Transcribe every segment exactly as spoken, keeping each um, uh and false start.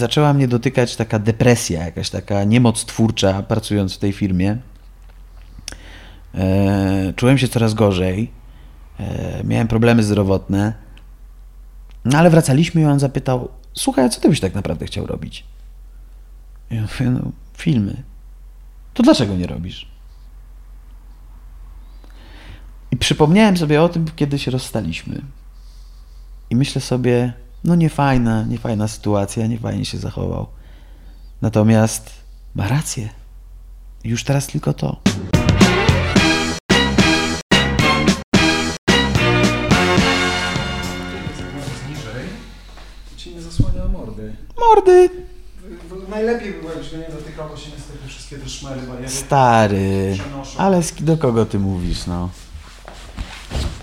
Zaczęła mnie dotykać taka depresja, jakaś taka niemoc twórcza, pracując w tej firmie. E, czułem się coraz gorzej, e, miałem problemy zdrowotne, no ale wracaliśmy i on zapytał, słuchaj, a co ty byś tak naprawdę chciał robić? Ja mówię, no filmy. To dlaczego nie robisz? I przypomniałem sobie o tym, kiedy się rozstaliśmy. I myślę sobie, no niefajna, niefajna sytuacja, niefajnie się zachował. Natomiast ma rację. Już teraz tylko to. Niżej ci nie zasłania mordy. Mordy! Najlepiej by było, jakby nie dotykało się niestety wszystkie te szmery. Stary, ale do kogo ty mówisz, no?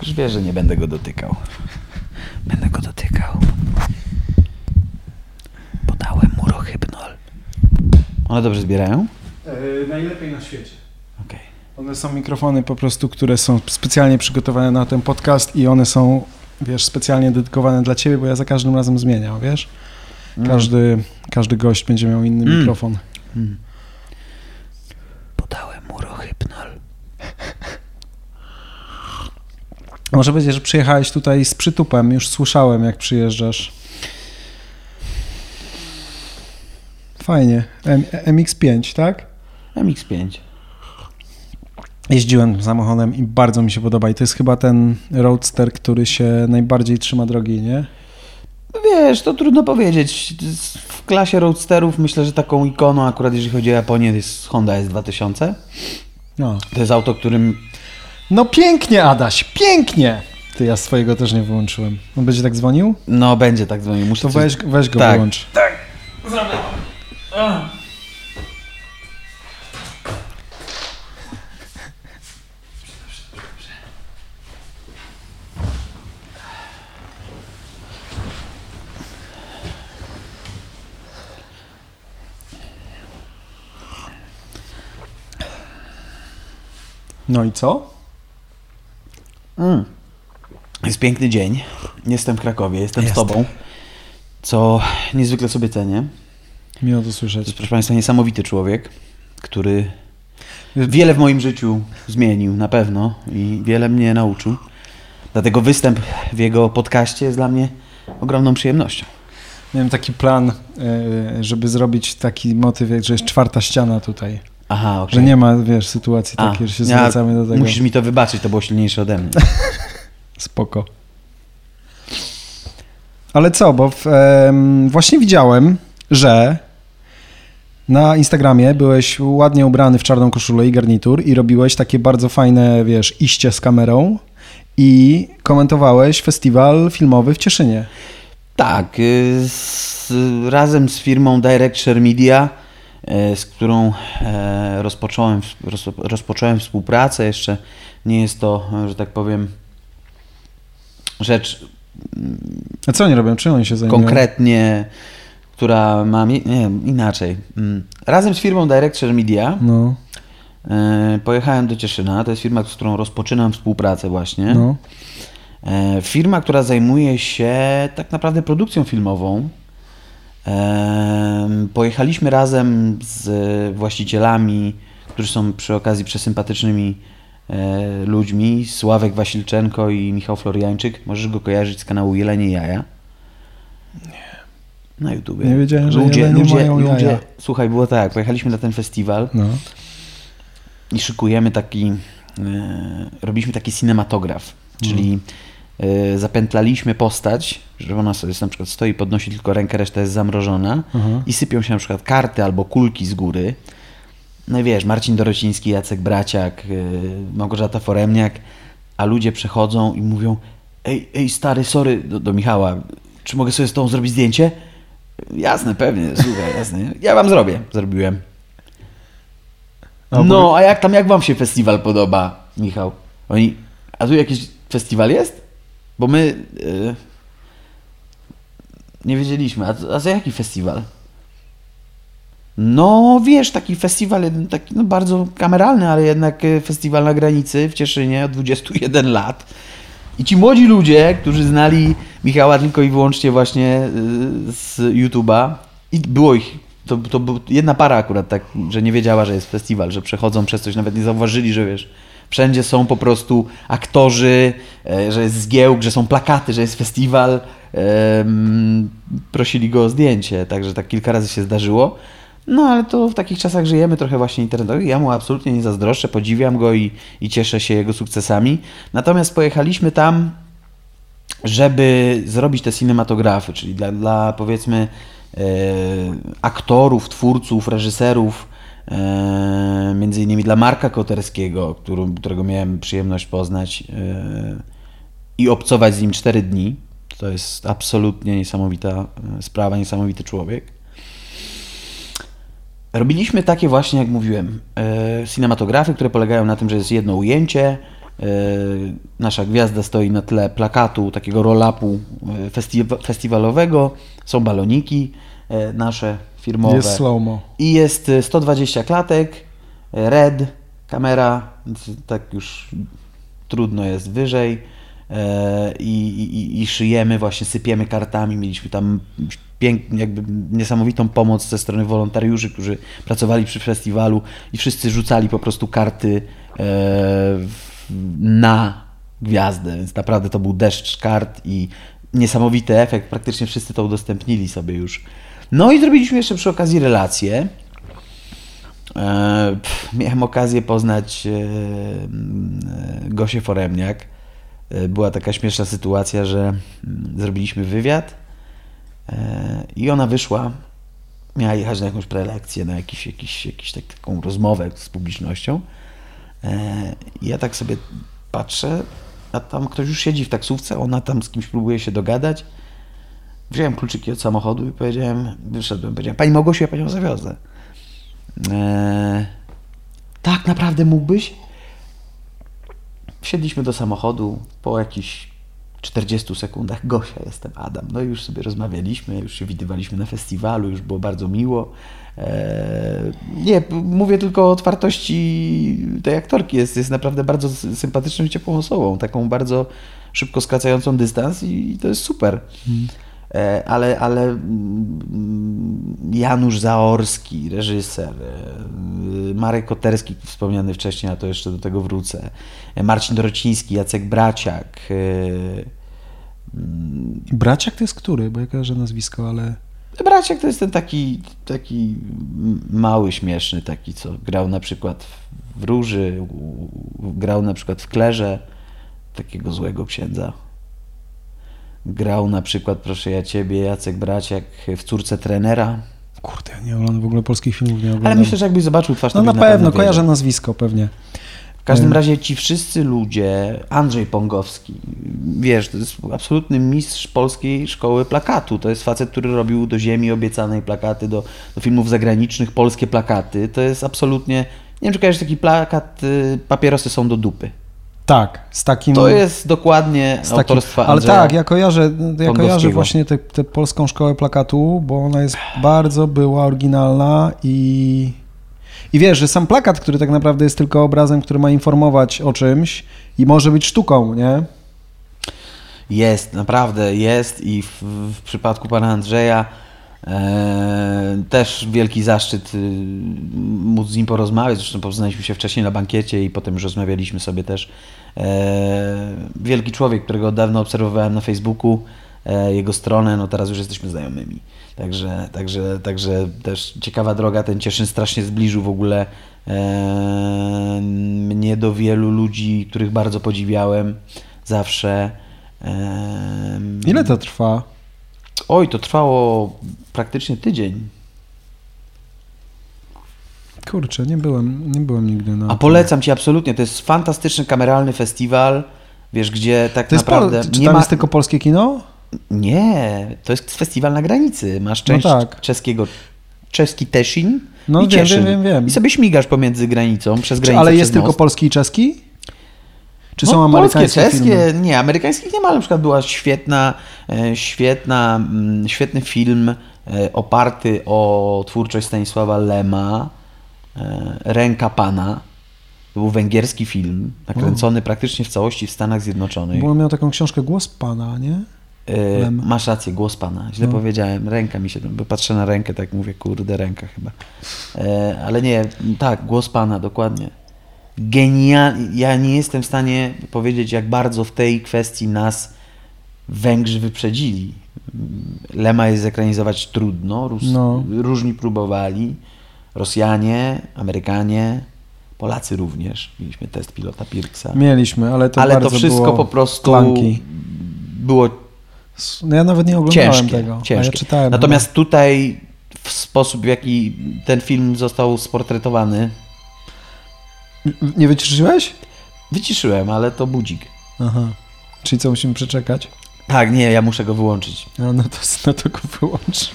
Już wiesz, że nie będę go dotykał. Będę go dotykał. Podałem mu rohybnol. One dobrze zbierają? Yy, najlepiej na świecie. Okay. One są mikrofony po prostu, które są specjalnie przygotowane na ten podcast i one są, wiesz, specjalnie dedykowane dla ciebie, bo ja za każdym razem zmieniam, wiesz? Każdy, mm. każdy gość będzie miał inny mm. mikrofon. Mm. Podałem mu rohybnol. Może powiedzieć, że przyjechałeś tutaj z przytupem. Już słyszałem, jak przyjeżdżasz. Fajnie. M X pięć, tak? M X pięć. Jeździłem samochodem i bardzo mi się podoba. I to jest chyba ten roadster, który się najbardziej trzyma drogi, nie? No wiesz, to trudno powiedzieć. W klasie roadsterów myślę, że taką ikoną, akurat jeżeli chodzi o Japonię, jest Honda S dwa tysiące. No. To jest auto, którym... No pięknie, Adaś, pięknie! Ty, ja swojego też nie wyłączyłem. On będzie tak dzwonił? No, będzie tak dzwonił. Muszę to coś... weź, weź go tak, wyłącz. Tak, tak, zrobię. No i co? Mm. Jest piękny dzień. Jestem w Krakowie, jestem Jest. z tobą, co niezwykle sobie cenię. Miło to słyszeć. To jest, proszę państwa, niesamowity człowiek, który wiele w moim życiu zmienił na pewno i wiele mnie nauczył. Dlatego występ w jego podcaście jest dla mnie ogromną przyjemnością. Miałem taki plan, żeby zrobić taki motyw, jak, że jest czwarta ściana tutaj. Aha, okay. Że nie ma, wiesz, sytuacji A, takiej, że się zwracamy do tego. Musisz mi to wybaczyć, to było silniejsze ode mnie. Spoko. Ale co, bo w, em, właśnie widziałem, że na Instagramie byłeś ładnie ubrany w czarną koszulę i garnitur i robiłeś takie bardzo fajne, wiesz, iście z kamerą i komentowałeś festiwal filmowy w Cieszynie. Tak, z, razem z firmą Direct Share Media, z którą rozpocząłem, rozpocząłem współpracę. Jeszcze nie jest to, że tak powiem, rzecz... A co oni robią? Czy oni się zajmują? Konkretnie, która ma... Nie wiem, inaczej. Razem z firmą Direct Share Media no. pojechałem do Cieszyna. To jest firma, z którą rozpoczynam współpracę właśnie. No. Firma, która zajmuje się tak naprawdę produkcją filmową. Pojechaliśmy razem z właścicielami, którzy są przy okazji przesympatycznymi ludźmi, Sławek Wasilczenko i Michał Floriańczyk. Możesz go kojarzyć z kanału Jelenie Jaja? Nie. Na YouTubie. Nie wiedziałem, że ludzie, ludzie, mają ludzie, jaja. Słuchaj, było tak, pojechaliśmy na ten festiwal no. i szykujemy taki, robiliśmy taki cinematograf, mhm. czyli zapętlaliśmy postać, że ona sobie na przykład stoi, podnosi tylko rękę, reszta jest zamrożona mhm. i sypią się na przykład karty albo kulki z góry. No i wiesz, Marcin Dorociński, Jacek Braciak, Małgorzata Foremniak, a ludzie przechodzą i mówią ej, ej stary, sorry, do, do Michała, czy mogę sobie z tobą zrobić zdjęcie? Jasne, pewnie, słuchaj, jasne. Ja wam zrobię. Zrobiłem. No, a jak tam, jak wam się festiwal podoba, Michał? Oni, a tu jakiś festiwal jest? Bo my yy, nie wiedzieliśmy, a, a za jaki festiwal? No wiesz, taki festiwal, taki no, bardzo kameralny, ale jednak festiwal na granicy w Cieszynie od dwudziestu jeden lat. I ci młodzi ludzie, którzy znali Michała tylko i wyłącznie właśnie yy, z YouTube'a I było ich, to, to była jedna para akurat tak, że nie wiedziała, że jest festiwal, że przechodzą przez coś, nawet nie zauważyli, że wiesz, wszędzie są po prostu aktorzy, że jest zgiełk, że są plakaty, że jest festiwal. Prosili go o zdjęcie, także tak kilka razy się zdarzyło. No ale to w takich czasach żyjemy trochę właśnie internetowych. Ja mu absolutnie nie zazdroszczę, podziwiam go i, i cieszę się jego sukcesami. Natomiast pojechaliśmy tam, żeby zrobić te kinematografy, czyli dla, dla powiedzmy e, aktorów, twórców, reżyserów, e, między innymi dla Marka Koterskiego, którym, którego miałem przyjemność poznać e, i obcować z nim cztery dni. To jest absolutnie niesamowita sprawa, niesamowity człowiek. Robiliśmy takie właśnie, jak mówiłem, kinematografy, które polegają na tym, że jest jedno ujęcie, nasza gwiazda stoi na tle plakatu, takiego roll-upu festiwa- festiwalowego, są baloniki nasze firmowe. Jest slow-mo. I jest sto dwadzieścia klatek, RED, kamera, tak już trudno jest wyżej. I, i, i szyjemy, właśnie sypiemy kartami, mieliśmy tam pięknie, jakby niesamowitą pomoc ze strony wolontariuszy, którzy pracowali przy festiwalu i wszyscy rzucali po prostu karty e, na gwiazdę, więc naprawdę to był deszcz kart i niesamowity efekt, praktycznie wszyscy to udostępnili sobie już. No i zrobiliśmy jeszcze przy okazji relacje. E, pff, miałem okazję poznać e, Gosię Foremniak. Była taka śmieszna sytuacja, że zrobiliśmy wywiad i ona wyszła, miała jechać na jakąś prelekcję, na jakiś, jakiś, jakiś tak, taką rozmowę z publicznością. I ja tak sobie patrzę, a tam ktoś już siedzi w taksówce, ona tam z kimś próbuje się dogadać. Wziąłem kluczyki od samochodu i powiedziałem, wyszedłem, powiedziałem, pani Małgosiu, ja panią zawiozę. Eee, tak naprawdę mógłbyś? Wsiedliśmy do samochodu, po jakichś czterdziestu sekundach, Gosia, jestem Adam, no i już sobie rozmawialiśmy, już się widywaliśmy na festiwalu, już było bardzo miło. Nie, mówię tylko o otwartości tej aktorki, jest, jest naprawdę bardzo sympatyczną i ciepłą osobą, taką bardzo szybko skracającą dystans i to jest super. Hmm. Ale, ale Janusz Zaorski, reżyser, Marek Koterski, wspomniany wcześniej, a to jeszcze do tego wrócę, Marcin Dorociński, Jacek Braciak. Braciak to jest który? Bo ja kojarzę nazwisko, ale... Braciak to jest ten taki, taki mały, śmieszny, taki, co grał na przykład w Róży, grał na przykład w Klerze, takiego złego księdza. Grał na przykład, proszę ja ciebie, Jacek Braciak w Córce trenera. Kurde, ja nie oglądam w ogóle polskich filmów, nie oglądam. Ale myślę, że jakbyś zobaczył twarz... No na pewno, na pewno kojarzę nazwisko, pewnie. W każdym hmm. razie ci wszyscy ludzie, Andrzej Pągowski, wiesz, to jest absolutny mistrz polskiej szkoły plakatu. To jest facet, który robił do Ziemi Obiecanej plakaty, do, do filmów zagranicznych polskie plakaty. To jest absolutnie... Nie wiem, czy kojarzysz taki plakat, papierosy są do dupy. Tak, z takim... To jest dokładnie z takim, autorstwa Andrzeja. Ale tak, ja kojarzę, ja kojarzę właśnie tę polską szkołę plakatu, bo ona jest bardzo była oryginalna i, i wiesz, że sam plakat, który tak naprawdę jest tylko obrazem, który ma informować o czymś i może być sztuką, nie? Jest, naprawdę jest i w, w przypadku pana Andrzeja e, też wielki zaszczyt e, móc z nim porozmawiać. Zresztą poznaliśmy się wcześniej na bankiecie i potem już rozmawialiśmy sobie też. E, wielki człowiek, którego od dawna obserwowałem na Facebooku, e, jego stronę, no teraz już jesteśmy znajomymi. Także, także, także też ciekawa droga, ten Cieszyn strasznie zbliżył w ogóle e, mnie do wielu ludzi, których bardzo podziwiałem zawsze. E, Ile to trwa? Oj, to trwało praktycznie tydzień. Kurczę, nie byłem, nie byłem nigdy na... A polecam ci absolutnie, to jest fantastyczny kameralny festiwal, wiesz, gdzie tak to naprawdę... Jest po... Czy nie tam ma... jest tylko polskie kino? Nie, to jest festiwal na granicy, masz część no tak. czeskiego, Czeski Tesin no, i Cieszyn. Wiem, wiem, wiem. I sobie śmigasz pomiędzy granicą, przez granicę. Czy, ale przez jest most. Tylko polski i czeski? Czy no, są amerykańskie polskie, czeskie, filmy? Nie, amerykańskich nie ma, ale na przykład była świetna, świetna, świetny film oparty o twórczość Stanisława Lema, Ręka Pana. To był węgierski film, nakręcony wow. praktycznie w całości w Stanach Zjednoczonych. Bo on miał taką książkę Głos Pana, nie? Yy, masz rację, głos pana. Źle no. powiedziałem, ręka mi się, bo patrzę na rękę, tak mówię, kurde, ręka chyba. Yy, ale nie, tak, głos pana, dokładnie. Genialnie. Ja nie jestem w stanie powiedzieć, jak bardzo w tej kwestii nas Węgrzy wyprzedzili. Lema jest zekranizować trudno, Rus- no. różni próbowali. Rosjanie, Amerykanie, Polacy również. Mieliśmy test pilota Pirksa. Mieliśmy, ale to, ale bardzo to wszystko było po prostu klanki. Było no ja nawet nie oglądałem ciężkie, tego, ciężkie. A ja czytałem. Natomiast no. tutaj w sposób, w jaki ten film został sportretowany... Nie wyciszyłeś? Wyciszyłem, ale to budzik. Aha. Czyli co, musimy przeczekać? Tak, nie, ja muszę go wyłączyć. A no to, no to go wyłącz.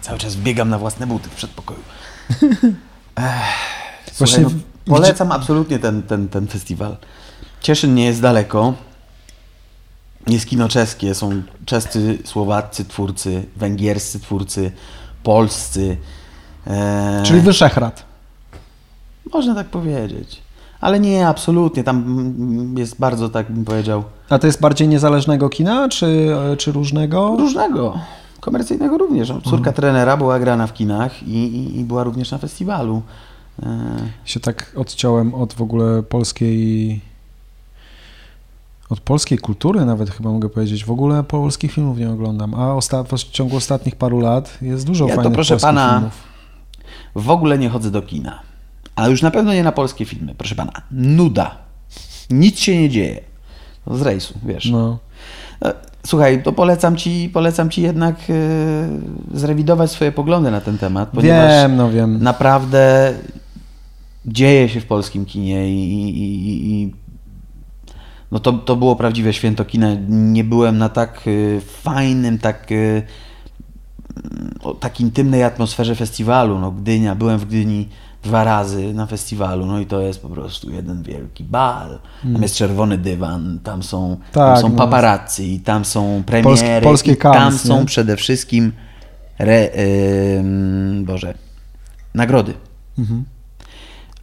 Cały czas biegam na własne buty w przedpokoju. Ech, słuchaj, no, polecam absolutnie ten, ten, ten festiwal. Cieszyn nie jest daleko. Jest kino czeskie, są czescy, słowaccy twórcy, węgierscy twórcy, polscy. Eee, Czyli Wyszehrad. Można tak powiedzieć. Ale nie, absolutnie. Tam jest bardzo, tak bym powiedział... A to jest bardziej niezależnego kina, czy, czy różnego? Różnego. Komercyjnego również. Córka mhm. trenera była grana w kinach i, i, i była również na festiwalu. Eee. Się tak odciąłem od w ogóle polskiej... Od polskiej kultury nawet chyba mogę powiedzieć. W ogóle polskich filmów nie oglądam, a osta- w ciągu ostatnich paru lat jest dużo ja fajnych to, proszę polskich pana, filmów. W ogóle nie chodzę do kina, a już na pewno nie na polskie filmy. Proszę pana, nuda. Nic się nie dzieje. No z rejsu, wiesz. No. Słuchaj, to polecam ci, polecam ci jednak yy, zrewidować swoje poglądy na ten temat, ponieważ wiem, no wiem. naprawdę dzieje się w polskim kinie i... i, i, i No to, to było prawdziwe święto kina. Nie byłem na tak y, fajnym, tak, y, o, tak intymnej atmosferze festiwalu. No, Gdynia, byłem w Gdyni dwa razy na festiwalu, no i to jest po prostu jeden wielki bal. Tam mm. jest czerwony dywan, tam są, tak, tam są paparazzi, no. tam są premiery, Polski, i tam kans, są nie? przede wszystkim re, y, Boże, nagrody. Mm-hmm.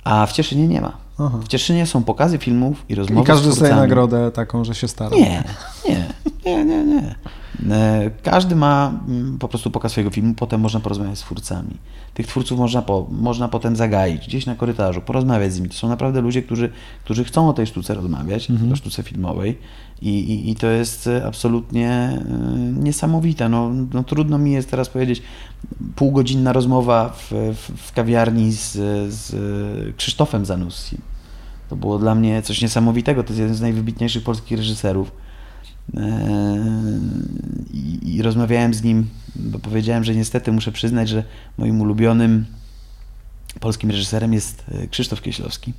A w Cieszynie nie ma. Aha. W Cieszynie są pokazy filmów i rozmowy z twórcami. I każdy dostaje nagrodę taką, że się stara. Nie, nie, nie, nie, nie. Każdy ma po prostu pokaz swojego filmu, potem można porozmawiać z twórcami. Tych twórców można, po, można potem zagaić gdzieś na korytarzu, porozmawiać z nimi. To są naprawdę ludzie, którzy, którzy chcą o tej sztuce rozmawiać, mhm. o sztuce filmowej i, i, i to jest absolutnie niesamowite. No, no, trudno mi jest teraz powiedzieć, półgodzinna rozmowa w, w, w kawiarni z, z Krzysztofem Zanusskim. To było dla mnie coś niesamowitego. To jest jeden z najwybitniejszych polskich reżyserów. I, i rozmawiałem z nim, bo powiedziałem, że niestety muszę przyznać, że moim ulubionym polskim reżyserem jest Krzysztof Kieślowski,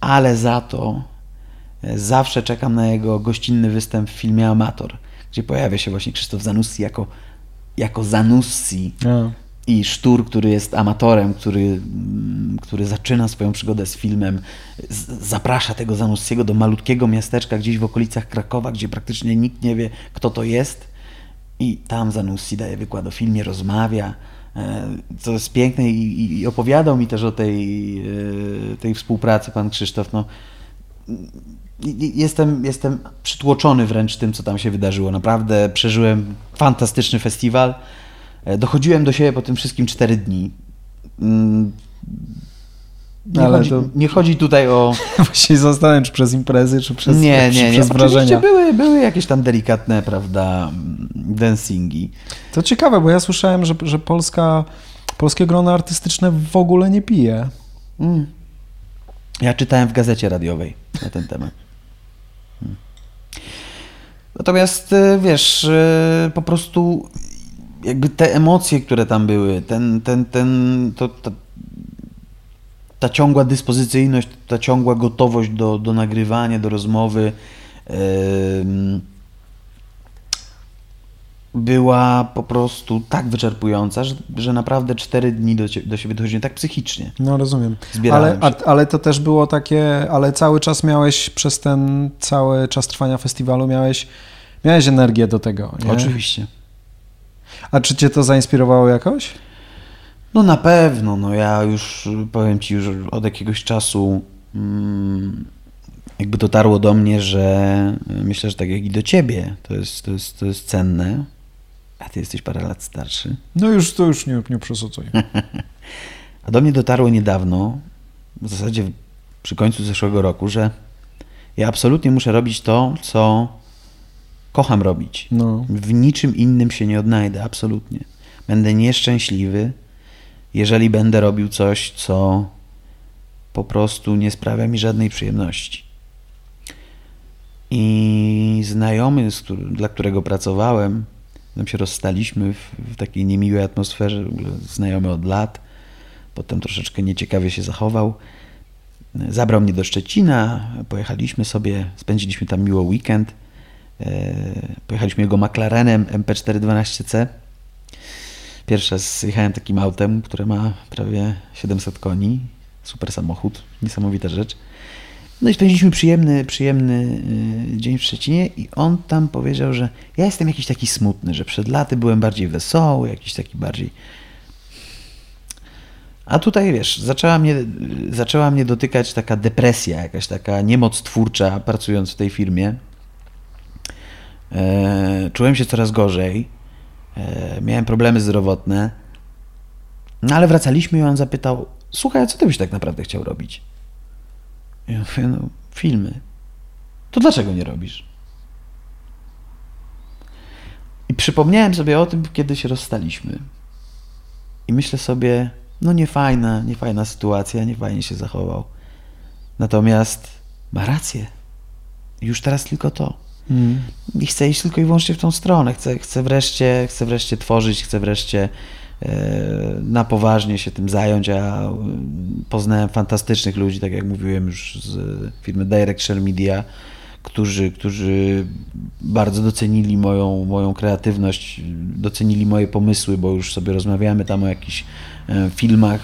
ale za to zawsze czekam na jego gościnny występ w filmie Amator, gdzie pojawia się właśnie Krzysztof Zanussi jako, jako Zanussi no. i Sztur, który jest amatorem, który, który zaczyna swoją przygodę z filmem, z, zaprasza tego Zanussiego do malutkiego miasteczka gdzieś w okolicach Krakowa, gdzie praktycznie nikt nie wie, kto to jest i tam Zanussi daje wykład o filmie, rozmawia, co jest piękne i, i opowiadał mi też o tej, tej współpracy pan Krzysztof. No, jestem, jestem przytłoczony wręcz tym, co tam się wydarzyło. Naprawdę przeżyłem fantastyczny festiwal. Dochodziłem do siebie po tym wszystkim cztery dni. Nie, ale chodzi, to... nie chodzi tutaj o... Właśnie zastanawiam, czy przez imprezy, czy przez nie, nie, czy nie. Przez wrażenia. Oczywiście były, były jakieś tam delikatne, prawda, dancingi. To ciekawe, bo ja słyszałem, że, że Polska, polskie grono artystyczne w ogóle nie pije. Mm. Ja czytałem w gazecie radiowej na ten temat. Mm. Natomiast, wiesz, po prostu... Jakby te emocje, które tam były, ten, ten, ten, to, ta, ta ciągła dyspozycyjność, ta ciągła gotowość do, do nagrywania, do rozmowy yy, była po prostu tak wyczerpująca, że, że naprawdę cztery dni do, do siebie dochodziłem tak psychicznie. No rozumiem. Ale, a, ale to też było takie, ale cały czas miałeś, przez ten cały czas trwania festiwalu miałeś, miałeś energię do tego, nie? Oczywiście. A czy cię to zainspirowało jakoś? No na pewno, no ja już powiem Ci, już od jakiegoś czasu jakby dotarło do mnie, że myślę, że tak jak i do Ciebie, to jest, to jest, to jest cenne. A Ty jesteś parę lat starszy. No już to już nie, nie przesadzuję. A do mnie dotarło niedawno, w zasadzie przy końcu zeszłego roku, że ja absolutnie muszę robić to, co kocham robić. No. W niczym innym się nie odnajdę, absolutnie. Będę nieszczęśliwy, jeżeli będę robił coś, co po prostu nie sprawia mi żadnej przyjemności. I znajomy, dla którego pracowałem, tam się rozstaliśmy w, w takiej niemiłej atmosferze, w ogóle znajomy od lat, potem troszeczkę nieciekawie się zachował. Zabrał mnie do Szczecina, pojechaliśmy sobie, spędziliśmy tam miło weekend. Pojechaliśmy jego McLarenem M P cztery dwanaście C. Pierwszy raz jechałem takim autem, które ma prawie siedemset koni. Super samochód, niesamowita rzecz. No i spędziliśmy przyjemny, przyjemny dzień w Szczecinie i on tam powiedział, że ja jestem jakiś taki smutny, że przed laty byłem bardziej wesoły, jakiś taki bardziej... A tutaj, wiesz, zaczęła mnie, zaczęła mnie dotykać taka depresja, jakaś taka niemoc twórcza, pracując w tej firmie. E, czułem się coraz gorzej, e, miałem problemy zdrowotne, no ale wracaliśmy i on zapytał, słuchaj, a co ty byś tak naprawdę chciał robić? Ja mówię, no filmy. To dlaczego nie robisz? I przypomniałem sobie o tym, kiedy się rozstaliśmy. I myślę sobie, no niefajna, niefajna sytuacja, niefajnie się zachował. Natomiast ma rację. Już teraz tylko to. Mm. I chcę iść tylko i wyłącznie w tą stronę. Chcę, chcę, wreszcie, chcę wreszcie tworzyć, chcę wreszcie e, na poważnie się tym zająć. Ja poznałem fantastycznych ludzi, tak jak mówiłem już z firmy Direct Share Media, którzy, którzy bardzo docenili moją, moją kreatywność, docenili moje pomysły, bo już sobie rozmawiamy tam o jakichś filmach,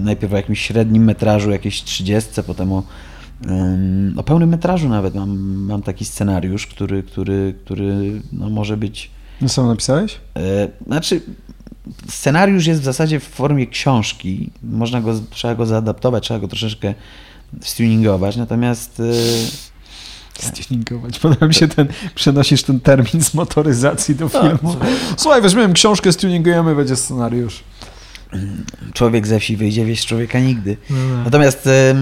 najpierw o jakimś średnim metrażu, jakieś trzydziestce, potem o, o pełnym metrażu nawet. Mam, mam taki scenariusz, który, który, który no może być... No sam napisałeś? Znaczy, scenariusz jest w zasadzie w formie książki, można go, trzeba go zaadaptować, trzeba go troszeczkę stuningować, natomiast... Stuningować. Podoba mi się ten, przenosisz ten termin z motoryzacji do filmu. Tak, słuchaj, weźmiemy książkę, stuningujemy, będzie scenariusz. Człowiek ze wsi wyjdzie, wieś człowieka nigdy. No. Natomiast e,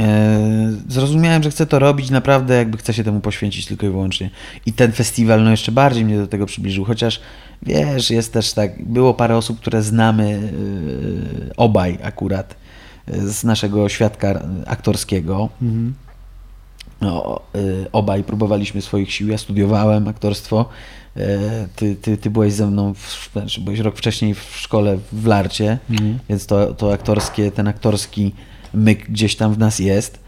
e, zrozumiałem, że chcę to robić, naprawdę jakby chcę się temu poświęcić tylko i wyłącznie. I ten festiwal no jeszcze bardziej mnie do tego przybliżył, chociaż wiesz, jest też tak, było parę osób, które znamy e, obaj akurat e, z naszego świadka aktorskiego. Mhm. No, obaj próbowaliśmy swoich sił, ja studiowałem aktorstwo, ty, ty, ty byłeś ze mną, w, znaczy byłeś rok wcześniej w szkole w Larcie, mm. więc to, to aktorskie, ten aktorski myk gdzieś tam w nas jest.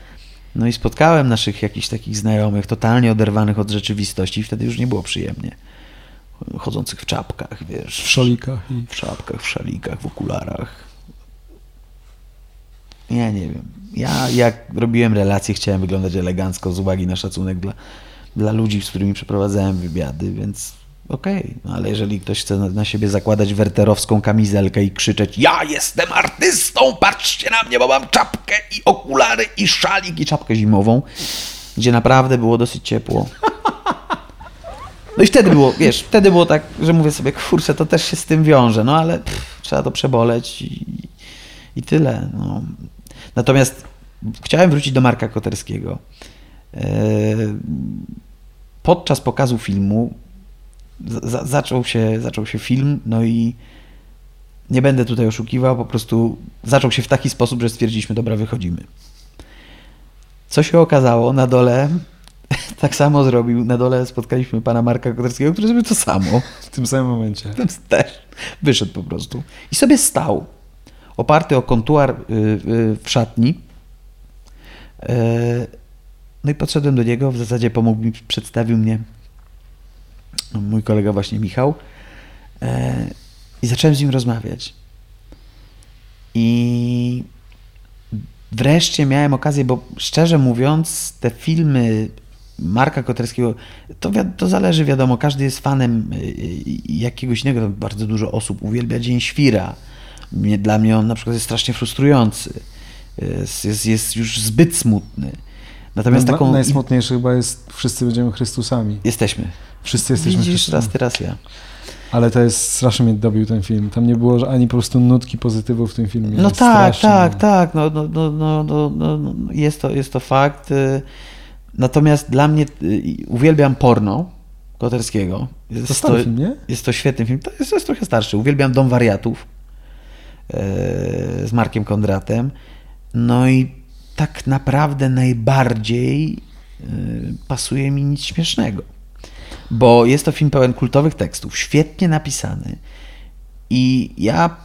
No i spotkałem naszych jakichś takich znajomych, totalnie oderwanych od rzeczywistości i wtedy już nie było przyjemnie. Chodzących w czapkach, wiesz. W szalikach. I... W czapkach, w szalikach, w okularach. Ja nie wiem. Ja jak robiłem relacje, chciałem wyglądać elegancko z uwagi na szacunek dla, dla ludzi, z którymi przeprowadzałem wywiady, więc okej. Okay. No, ale jeżeli ktoś chce na, na siebie zakładać werterowską kamizelkę i krzyczeć ja jestem artystą, patrzcie na mnie, bo mam czapkę i okulary i szalik i czapkę zimową, gdzie naprawdę było dosyć ciepło. No i wtedy było, wiesz, wtedy było tak, że mówię sobie, kurczę, to też się z tym wiąże, no ale pff, trzeba to przeboleć i, i tyle. No. Natomiast chciałem wrócić do Marka Koterskiego. Podczas pokazu filmu za- zaczął się, zaczął się film, no i nie będę tutaj oszukiwał, po prostu zaczął się w taki sposób, że stwierdziliśmy, dobra, wychodzimy. Co się okazało, na dole tak samo zrobił, na dole spotkaliśmy pana Marka Koterskiego, który zrobił to samo. W tym samym momencie. Też wyszedł po prostu i sobie stał. Oparty o kontuar w szatni. No i podszedłem do niego, w zasadzie pomógł mi, przedstawił mnie mój kolega właśnie Michał i zacząłem z nim rozmawiać. I wreszcie miałem okazję, bo szczerze mówiąc, te filmy Marka Koterskiego, to, wi- to zależy, wiadomo, każdy jest fanem jakiegoś innego, bardzo dużo osób uwielbia Dzień Świra. Mnie, dla mnie on na przykład jest strasznie frustrujący, jest, jest, jest już zbyt smutny. Natomiast no, taką... Najsmutniejszy chyba jest wszyscy będziemy Chrystusami. Jesteśmy. Wszyscy jesteśmy Widzisz, Chrystusami. Widzisz, teraz, teraz ja. Ale to jest, strasznie mnie dobił ten film. Tam nie było ani po prostu nutki pozytywu w tym filmie. No jest tak, strasznie. tak, tak. No, no, no, no, no, no, jest, to, jest to fakt. Natomiast dla mnie uwielbiam porno Koterskiego. Jest to stary to, film, nie? Jest to świetny film. To jest, to jest trochę starszy. Uwielbiam Dom wariatów yy, z Markiem Kondratem. No i tak naprawdę najbardziej yy, pasuje mi Nic śmiesznego. Bo jest to film pełen kultowych tekstów, świetnie napisany. I ja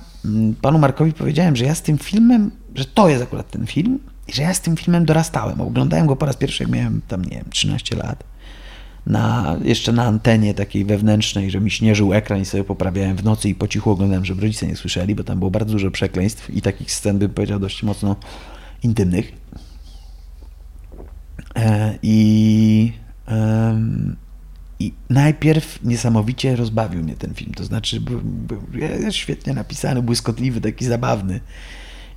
panu Markowi powiedziałem, że ja z tym filmem, że to jest akurat ten film i że ja z tym filmem dorastałem. Oglądałem go po raz pierwszy, jak miałem tam, nie wiem, trzynaście lat. Na, jeszcze na antenie takiej wewnętrznej, że mi śnieżył ekran i sobie poprawiałem w nocy i po cichu oglądałem, żeby rodzice nie słyszeli, bo tam było bardzo dużo przekleństw i takich scen, bym powiedział, dość mocno intymnych. I... Um, I najpierw niesamowicie rozbawił mnie ten film, to znaczy był, był świetnie napisany, błyskotliwy, taki zabawny.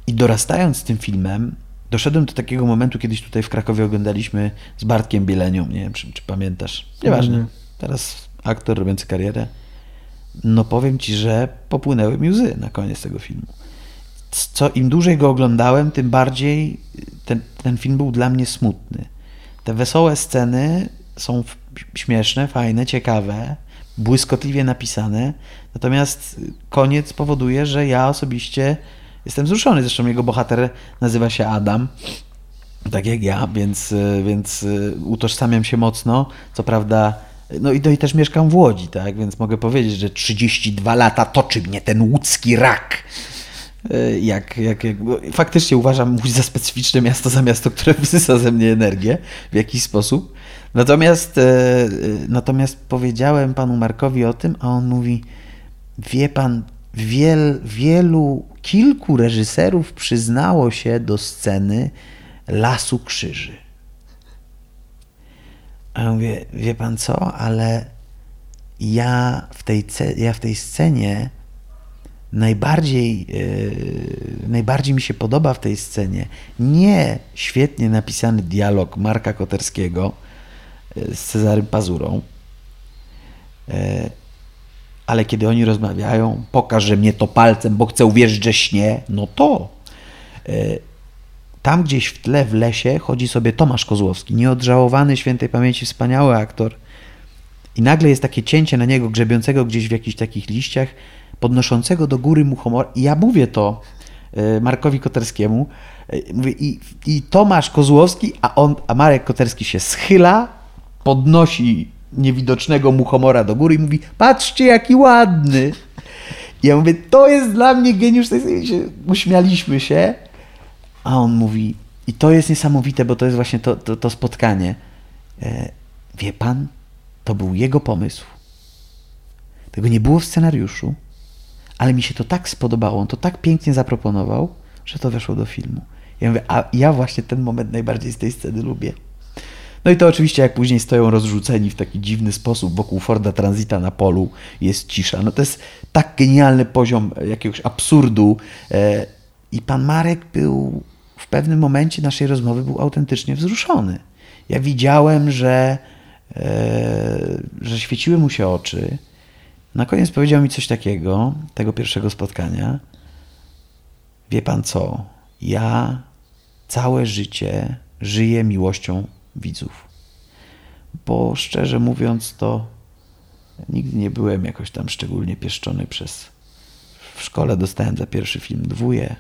I dorastając z tym filmem, doszedłem do takiego momentu, kiedyś tutaj w Krakowie oglądaliśmy z Bartkiem Bielenią, nie wiem czy, czy pamiętasz, nieważne, mm. teraz aktor robiący karierę, no powiem ci, że popłynęły mi łzy na koniec tego filmu. Co, im dłużej go oglądałem, tym bardziej ten, ten film był dla mnie smutny. Te wesołe sceny są śmieszne, fajne, ciekawe, błyskotliwie napisane, natomiast koniec powoduje, że ja osobiście jestem wzruszony. Zresztą jego bohater nazywa się Adam, tak jak ja, więc, więc utożsamiam się mocno. Co prawda, no i, no i też mieszkam w Łodzi, tak, więc mogę powiedzieć, że trzydzieści dwa lata toczy mnie ten łódzki rak. Jak, jak, jak, faktycznie uważam Łódź za specyficzne miasto, za miasto, które wysysa ze mnie energię w jakiś sposób. Natomiast, natomiast powiedziałem panu Markowi o tym, a on mówi, wie pan, wiel, wielu, kilku reżyserów przyznało się do sceny Lasu Krzyży. A ja mówię, wie pan co, ale ja w tej, ja w tej scenie najbardziej, yy, najbardziej mi się podoba w tej scenie nie świetnie napisany dialog Marka Koterskiego z Cezarym Pazurą, yy, ale kiedy oni rozmawiają, pokaż, że mnie to palcem, bo chcę uwierzyć, że śnie, no to yy, tam gdzieś w tle, w lesie chodzi sobie Tomasz Kozłowski, nieodżałowany, świętej pamięci, wspaniały aktor, i nagle jest takie cięcie na niego grzebiącego gdzieś w jakichś takich liściach, podnoszącego do góry muchomora. I ja mówię to Markowi Koterskiemu. Mówię, i, i Tomasz Kozłowski, a on, a Marek Koterski się schyla, podnosi niewidocznego muchomora do góry i mówi, patrzcie jaki ładny. I ja mówię, to jest dla mnie geniusz. Uśmialiśmy się. A on mówi, i to jest niesamowite, bo to jest właśnie to, to, to spotkanie. Wie pan, to był jego pomysł. Tego nie było w scenariuszu. Ale mi się to tak spodobało, on to tak pięknie zaproponował, że to weszło do filmu. Ja mówię, a ja właśnie ten moment najbardziej z tej sceny lubię. No i to oczywiście, jak później stoją rozrzuceni w taki dziwny sposób wokół Forda Transita na polu, jest cisza. No to jest tak genialny poziom jakiegoś absurdu. I pan Marek był w pewnym momencie naszej rozmowy był autentycznie wzruszony. Ja widziałem, że, że świeciły mu się oczy. Na koniec powiedział mi coś takiego, tego pierwszego spotkania. Wie pan co? Ja całe życie żyję miłością widzów. Bo szczerze mówiąc, to nigdy nie byłem jakoś tam szczególnie pieszczony przez... W szkole dostałem za pierwszy film dwóje,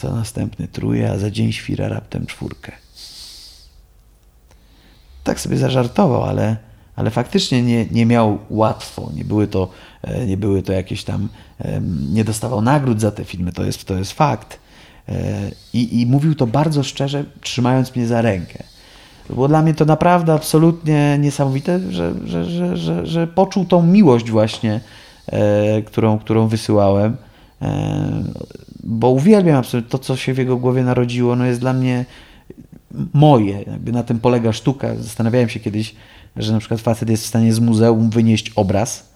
za następny tróje, a za Dzień Świra raptem czwórkę. Tak sobie zażartował, ale... ale faktycznie nie, nie miał łatwo, nie były to, nie były to jakieś tam, nie dostawał nagród za te filmy, to jest, to jest fakt. I, i mówił to bardzo szczerze, trzymając mnie za rękę. Było dla mnie to naprawdę absolutnie niesamowite, że, że, że, że, że poczuł tą miłość właśnie, którą, którą wysyłałem, bo uwielbiam absolutnie to, co się w jego głowie narodziło, no jest dla mnie moje, jakby na tym polega sztuka. Zastanawiałem się kiedyś, że na przykład facet jest w stanie z muzeum wynieść obraz,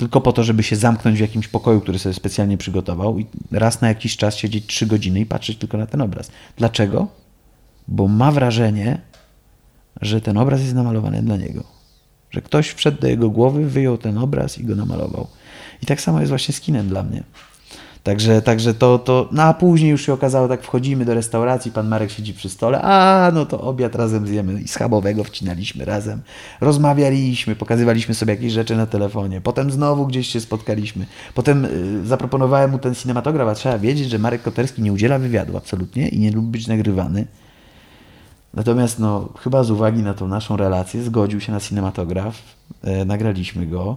tylko po to, żeby się zamknąć w jakimś pokoju, który sobie specjalnie przygotował i raz na jakiś czas siedzieć trzy godziny i patrzeć tylko na ten obraz. Dlaczego? Bo ma wrażenie, że ten obraz jest namalowany dla niego. Że ktoś wszedł do jego głowy, wyjął ten obraz i go namalował. I tak samo jest właśnie z kinem dla mnie. Także, także to, to, no a później już się okazało, tak wchodzimy do restauracji, pan Marek siedzi przy stole, a no to obiad razem zjemy i schabowego wcinaliśmy razem, rozmawialiśmy, pokazywaliśmy sobie jakieś rzeczy na telefonie, potem znowu gdzieś się spotkaliśmy, potem y, zaproponowałem mu ten cinematograf, a trzeba wiedzieć, że Marek Koterski nie udziela wywiadu absolutnie i nie lubi być nagrywany, natomiast no chyba z uwagi na tą naszą relację zgodził się na cinematograf, y, nagraliśmy go.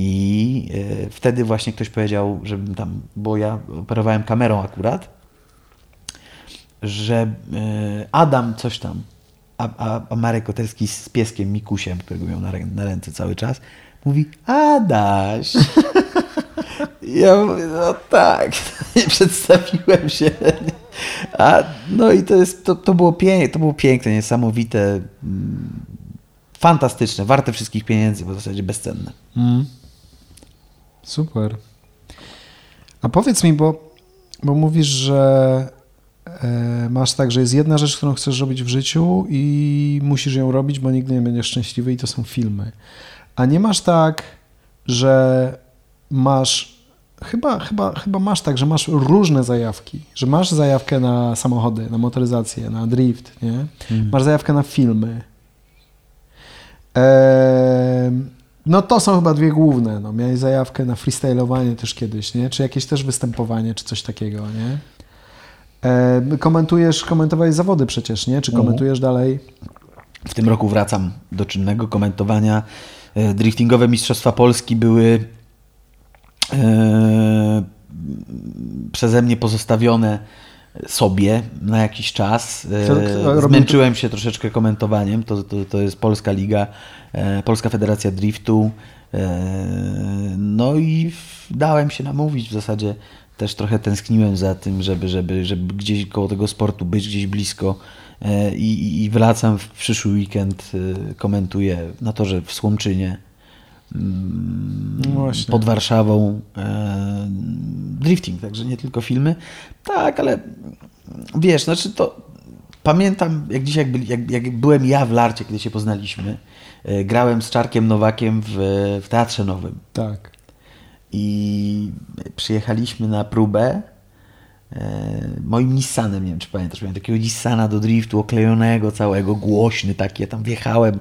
I wtedy właśnie ktoś powiedział, żebym tam, bo ja operowałem kamerą akurat, że Adam coś tam, a, a, a Marek Koterski z pieskiem Mikusiem, którego miał na, na ręce cały czas, mówi Adaś. Ja mówię, no tak, nie przedstawiłem się. A, no i to, jest, to, to, było piękne, to było piękne, niesamowite, fantastyczne, warte wszystkich pieniędzy, bo w zasadzie bezcenne. Mm. Super. A powiedz mi, bo, bo mówisz, że e, masz tak, że jest jedna rzecz, którą chcesz robić w życiu i musisz ją robić, bo nigdy nie będziesz szczęśliwy i to są filmy. A nie masz tak, że masz, chyba, chyba, chyba masz tak, że masz różne zajawki, że masz zajawkę na samochody, na motoryzację, na drift, nie? Mm. Masz zajawkę na filmy. Eee... No to są chyba dwie główne. No, miałeś zajawkę na freestyle'owanie też kiedyś, nie? Czy jakieś też występowanie, czy coś takiego, nie? E, komentujesz, komentowałeś zawody przecież, nie? Czy komentujesz mhm. dalej? W tym roku wracam do czynnego komentowania. E, driftingowe Mistrzostwa Polski były e, przeze mnie pozostawione sobie na jakiś czas. Zmęczyłem się troszeczkę komentowaniem. To, to, to jest Polska Liga, Polska Federacja Driftu. No i dałem się namówić w zasadzie. Też trochę tęskniłem za tym, żeby, żeby, żeby gdzieś koło tego sportu być, gdzieś blisko. I, i wracam w przyszły weekend, komentuję na torze w Słomczynie. Właśnie. Pod Warszawą e, drifting, także nie tylko filmy. Tak, ale wiesz, znaczy to pamiętam, jak dzisiaj jak, by, jak, jak byłem ja w Larcie, kiedy się poznaliśmy, e, grałem z Czarkiem Nowakiem w, w Teatrze Nowym. Tak. I przyjechaliśmy na próbę e, moim Nissanem, nie wiem czy pamiętasz, miałem takiego Nissana do driftu oklejonego całego, głośny taki, ja tam wjechałem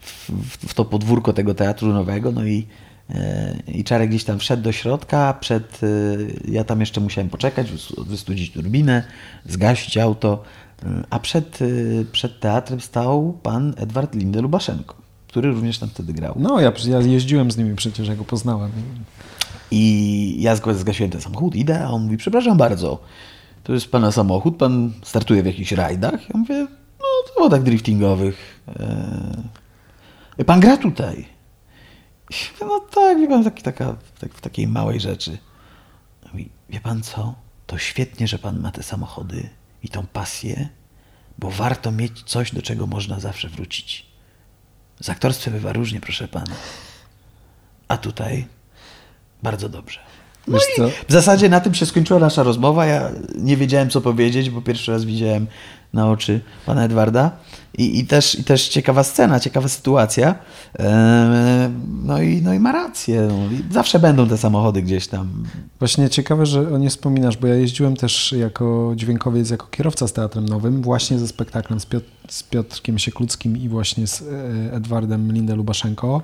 W, w to podwórko tego Teatru Nowego, no i, e, i Czarek gdzieś tam wszedł do środka, przed, e, ja tam jeszcze musiałem poczekać, wystudzić turbinę, zgasić auto, a przed, e, przed teatrem stał pan Edward Linda Lubaszenko, który również tam wtedy grał. No, ja, ja jeździłem z nimi przecież, ja go poznałem. I ja zgasiłem ten samochód, idę, a on mówi, przepraszam bardzo, to jest pana samochód, pan startuje w jakichś rajdach? Ja mówię, no, w wodach driftingowych. E, Pan gra tutaj. No tak, wie pan, taki, taka, tak, w takiej małej rzeczy. Mówi, wie pan co? To świetnie, że pan ma te samochody i tą pasję, bo warto mieć coś, do czego można zawsze wrócić. Z aktorstwem bywa różnie, proszę pana. A tutaj bardzo dobrze. No i w zasadzie na tym się skończyła nasza rozmowa. Ja nie wiedziałem, co powiedzieć, bo pierwszy raz widziałem na oczy pana Edwarda. I, i, też, i też ciekawa scena, ciekawa sytuacja. No i, no i ma rację. Zawsze będą te samochody gdzieś tam. Właśnie ciekawe, że o nie wspominasz, bo ja jeździłem też jako dźwiękowiec, jako kierowca z Teatrem Nowym, właśnie ze spektaklem z, Piotr, z Piotrkiem Siekludzkim i właśnie z Edwardem Linda Lubaszenko.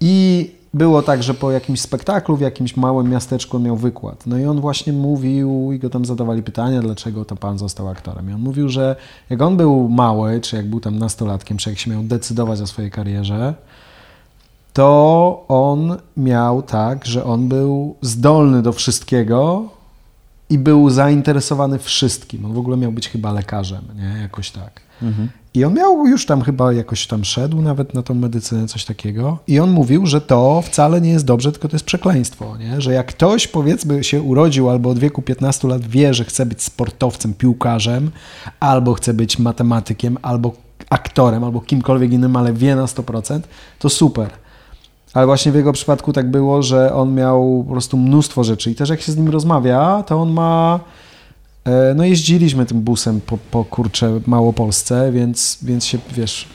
I było tak, że po jakimś spektaklu w jakimś małym miasteczku on miał wykład. No i on właśnie mówił i go tam zadawali pytania, dlaczego to pan został aktorem. I on mówił, że jak on był mały, czy jak był tam nastolatkiem, czy jak się miał decydować o swojej karierze, to on miał tak, że on był zdolny do wszystkiego i był zainteresowany wszystkim. On w ogóle miał być chyba lekarzem, nie? Jakoś tak. Mhm. I on miał już tam chyba jakoś tam szedł nawet na tą medycynę, coś takiego. I on mówił, że to wcale nie jest dobrze, tylko to jest przekleństwo, nie? Że jak ktoś powiedzmy się urodził albo od wieku piętnastu lat wie, że chce być sportowcem, piłkarzem, albo chce być matematykiem, albo aktorem, albo kimkolwiek innym, ale wie na sto procent, to super. Ale właśnie w jego przypadku tak było, że on miał po prostu mnóstwo rzeczy i też jak się z nim rozmawia, to on ma... No jeździliśmy tym busem po, po kurczę Małopolsce, więc, więc się, wiesz,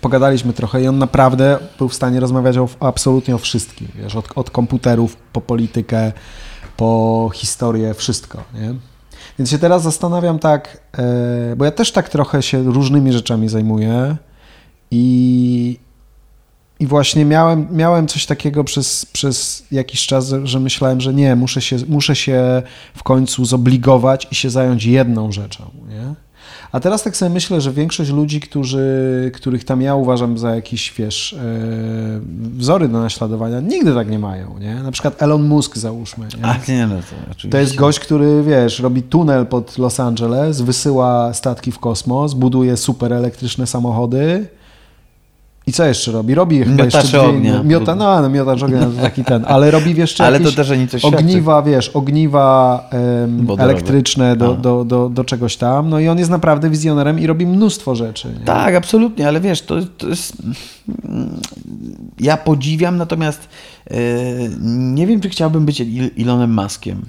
pogadaliśmy trochę i on naprawdę był w stanie rozmawiać o, absolutnie o wszystkim, wiesz, od, od komputerów po politykę, po historię, wszystko, nie? Więc się teraz zastanawiam tak, bo ja też tak trochę się różnymi rzeczami zajmuję i, i właśnie miałem, miałem coś takiego przez, przez jakiś czas, że myślałem, że nie, muszę się, muszę się w końcu zobligować i się zająć jedną rzeczą, nie? A teraz tak sobie myślę, że większość ludzi, którzy, których tam ja uważam za jakieś, wiesz, yy, wzory do naśladowania, nigdy tak nie mają, nie? Na przykład Elon Musk, załóżmy. Nie? Ach, nie, no to oczywiście. To jest gość, który, wiesz, robi tunel pod Los Angeles, wysyła statki w kosmos, buduje super elektryczne samochody. I co jeszcze robi? Robi chyba miotaż jeszcze... Miotaż ognia. Miota, no, no, miotaż ognia to taki ten, ale robi jeszcze ale jakieś to też coś ogniwa, wiesz, ogniwa um, elektryczne do, do, do, do czegoś tam. No i on jest naprawdę wizjonerem i robi mnóstwo rzeczy. Nie? Tak, absolutnie, ale wiesz, to, to jest... Ja podziwiam, natomiast yy, nie wiem, czy chciałbym być Elonem Muskiem.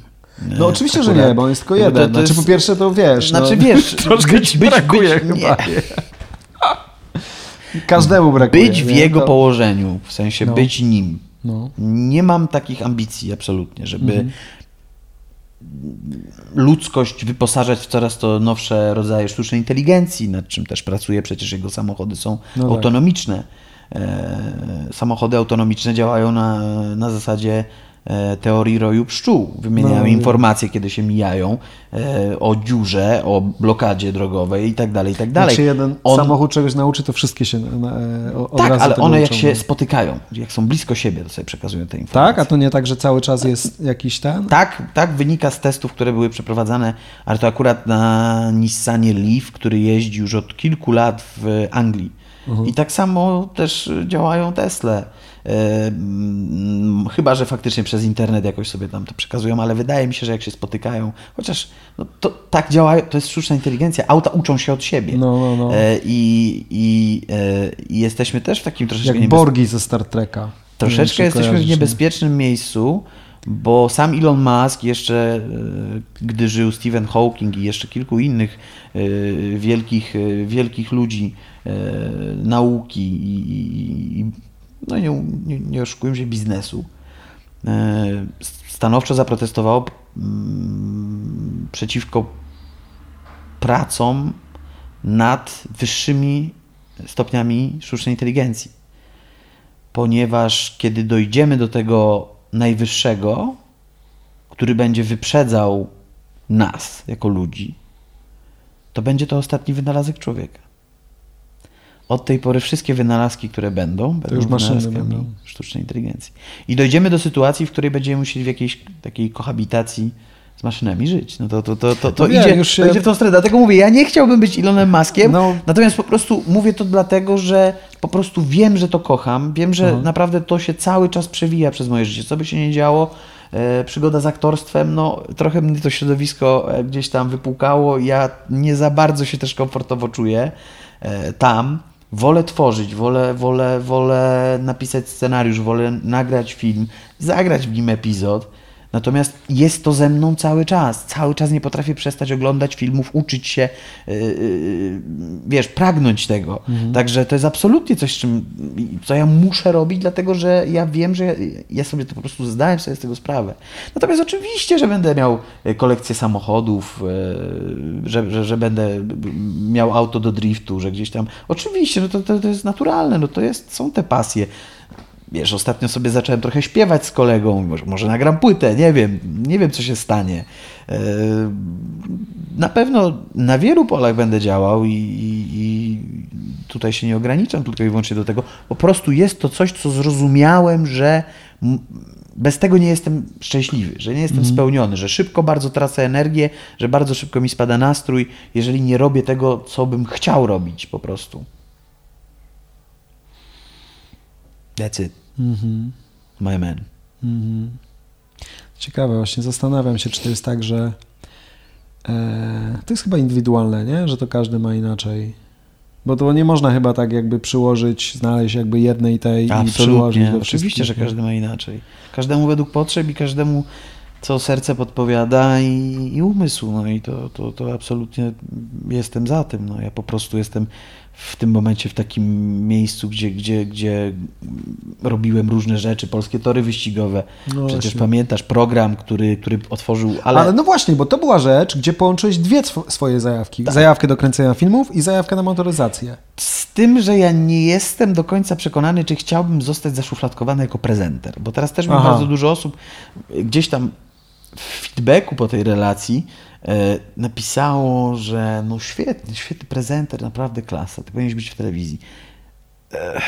No oczywiście, akurat. Że nie, bo on jest tylko jeden. To, to znaczy jest... po pierwsze to wiesz... Znaczy no, wiesz... Troszkę ci brakuje być, chyba. Każdemu brakuje. Być w nie? jego to... położeniu, w sensie no. być nim. No. Nie mam takich ambicji absolutnie, żeby mhm. ludzkość wyposażać w coraz to nowsze rodzaje sztucznej inteligencji, nad czym też pracuje, przecież jego samochody są no autonomiczne. Tak. Samochody autonomiczne działają na, na zasadzie teorii roju pszczół. Wymieniają no, informacje, kiedy się mijają e, o dziurze, o blokadzie drogowej i tak dalej, i tak dalej. Jak się jeden On... samochód czegoś nauczy, to wszystkie się na, o, od tak, razu ale one uczą, jak no. się spotykają, jak są blisko siebie, to sobie przekazują te informacje. Tak? A to nie tak, że cały czas jest jakiś ten? Tak, tak wynika z testów, które były przeprowadzane, ale to akurat na Nissanie Leaf, który jeździ już od kilku lat w Anglii. Mhm. I tak samo też działają Tesle. Chyba, że faktycznie przez internet jakoś sobie tam to przekazują, ale wydaje mi się, że jak się spotykają, chociaż no to tak działa, to jest sztuczna inteligencja, auta uczą się od siebie. No, no, no. I, i, i jesteśmy też w takim troszeczkę... Jak niebez... Borgi ze Star Treka. Troszeczkę jesteśmy w niebezpiecznym miejscu, bo sam Elon Musk jeszcze, gdy żył Stephen Hawking i jeszcze kilku innych wielkich, wielkich ludzi nauki i, i no nie, nie, nie oszukuję się, biznesu, stanowczo zaprotestowało przeciwko pracom nad wyższymi stopniami sztucznej inteligencji. Ponieważ kiedy dojdziemy do tego najwyższego, który będzie wyprzedzał nas jako ludzi, to będzie to ostatni wynalazek człowieka. Od tej pory wszystkie wynalazki, które będą, to będą wynalazkami sztucznej inteligencji. I dojdziemy do sytuacji, w której będziemy musieli w jakiejś takiej kohabitacji z maszynami żyć. No to, to, to, to, to, no idzie, ja się... to idzie w tą stronę. Dlatego mówię, ja nie chciałbym być Elonem Muskiem, no. Natomiast po prostu mówię to dlatego, że po prostu wiem, że to kocham, wiem, że mhm. naprawdę to się cały czas przewija przez moje życie. Co by się nie działo, e, przygoda z aktorstwem, no trochę mnie to środowisko gdzieś tam wypłukało. Ja nie za bardzo się też komfortowo czuję e, tam. Wolę tworzyć, wolę, wolę, wolę napisać scenariusz, wolę nagrać film, zagrać w nim epizod. Natomiast jest to ze mną cały czas. Cały czas nie potrafię przestać oglądać filmów, uczyć się, yy, wiesz, pragnąć tego. Mhm. Także to jest absolutnie coś, czym, co ja muszę robić, dlatego że ja wiem, że ja, ja sobie to po prostu zdałem sobie z tego sprawę. Natomiast oczywiście, że będę miał kolekcję samochodów, yy, że, że, że będę miał auto do driftu, że gdzieś tam... Oczywiście, no to, to, to jest naturalne, no to jest, są te pasje. Wiesz, ostatnio sobie zacząłem trochę śpiewać z kolegą, może, może nagram płytę, nie wiem, nie wiem, co się stanie. Na pewno na wielu polach będę działał i, i, i tutaj się nie ograniczam tylko i wyłącznie do tego. Po prostu jest to coś, co zrozumiałem, że bez tego nie jestem szczęśliwy, że nie jestem mm. spełniony, że szybko bardzo tracę energię, że bardzo szybko mi spada nastrój, jeżeli nie robię tego, co bym chciał robić po prostu. That's it. Mm-hmm. My man. Mm-hmm. Ciekawe, właśnie zastanawiam się, czy to jest tak, że e, to jest chyba indywidualne, nie? Że to każdy ma inaczej. Bo to nie można chyba tak jakby przyłożyć, znaleźć jakby jednej tej absolutnie. I przyłożyć do wszystkich. Oczywiście, że każdy ma inaczej. Każdemu według potrzeb i każdemu co serce podpowiada i, i umysł. No i to, to, to absolutnie jestem za tym. No ja po prostu jestem w tym momencie w takim miejscu, gdzie, gdzie, gdzie robiłem różne rzeczy, polskie tory wyścigowe. No przecież właśnie. Pamiętasz program, który, który otworzył... Ale... ale no właśnie, bo to była rzecz, gdzie połączyłeś dwie sw- swoje zajawki. Tak. Zajawkę do kręcenia filmów i zajawkę na motoryzację. Z tym, że ja nie jestem do końca przekonany, czy chciałbym zostać zaszufladkowany jako prezenter, bo teraz też mam Aha. bardzo dużo osób gdzieś tam w feedbacku po tej relacji e, napisało, że no świetny, świetny prezenter, naprawdę klasa, ty powinieneś być w telewizji. E,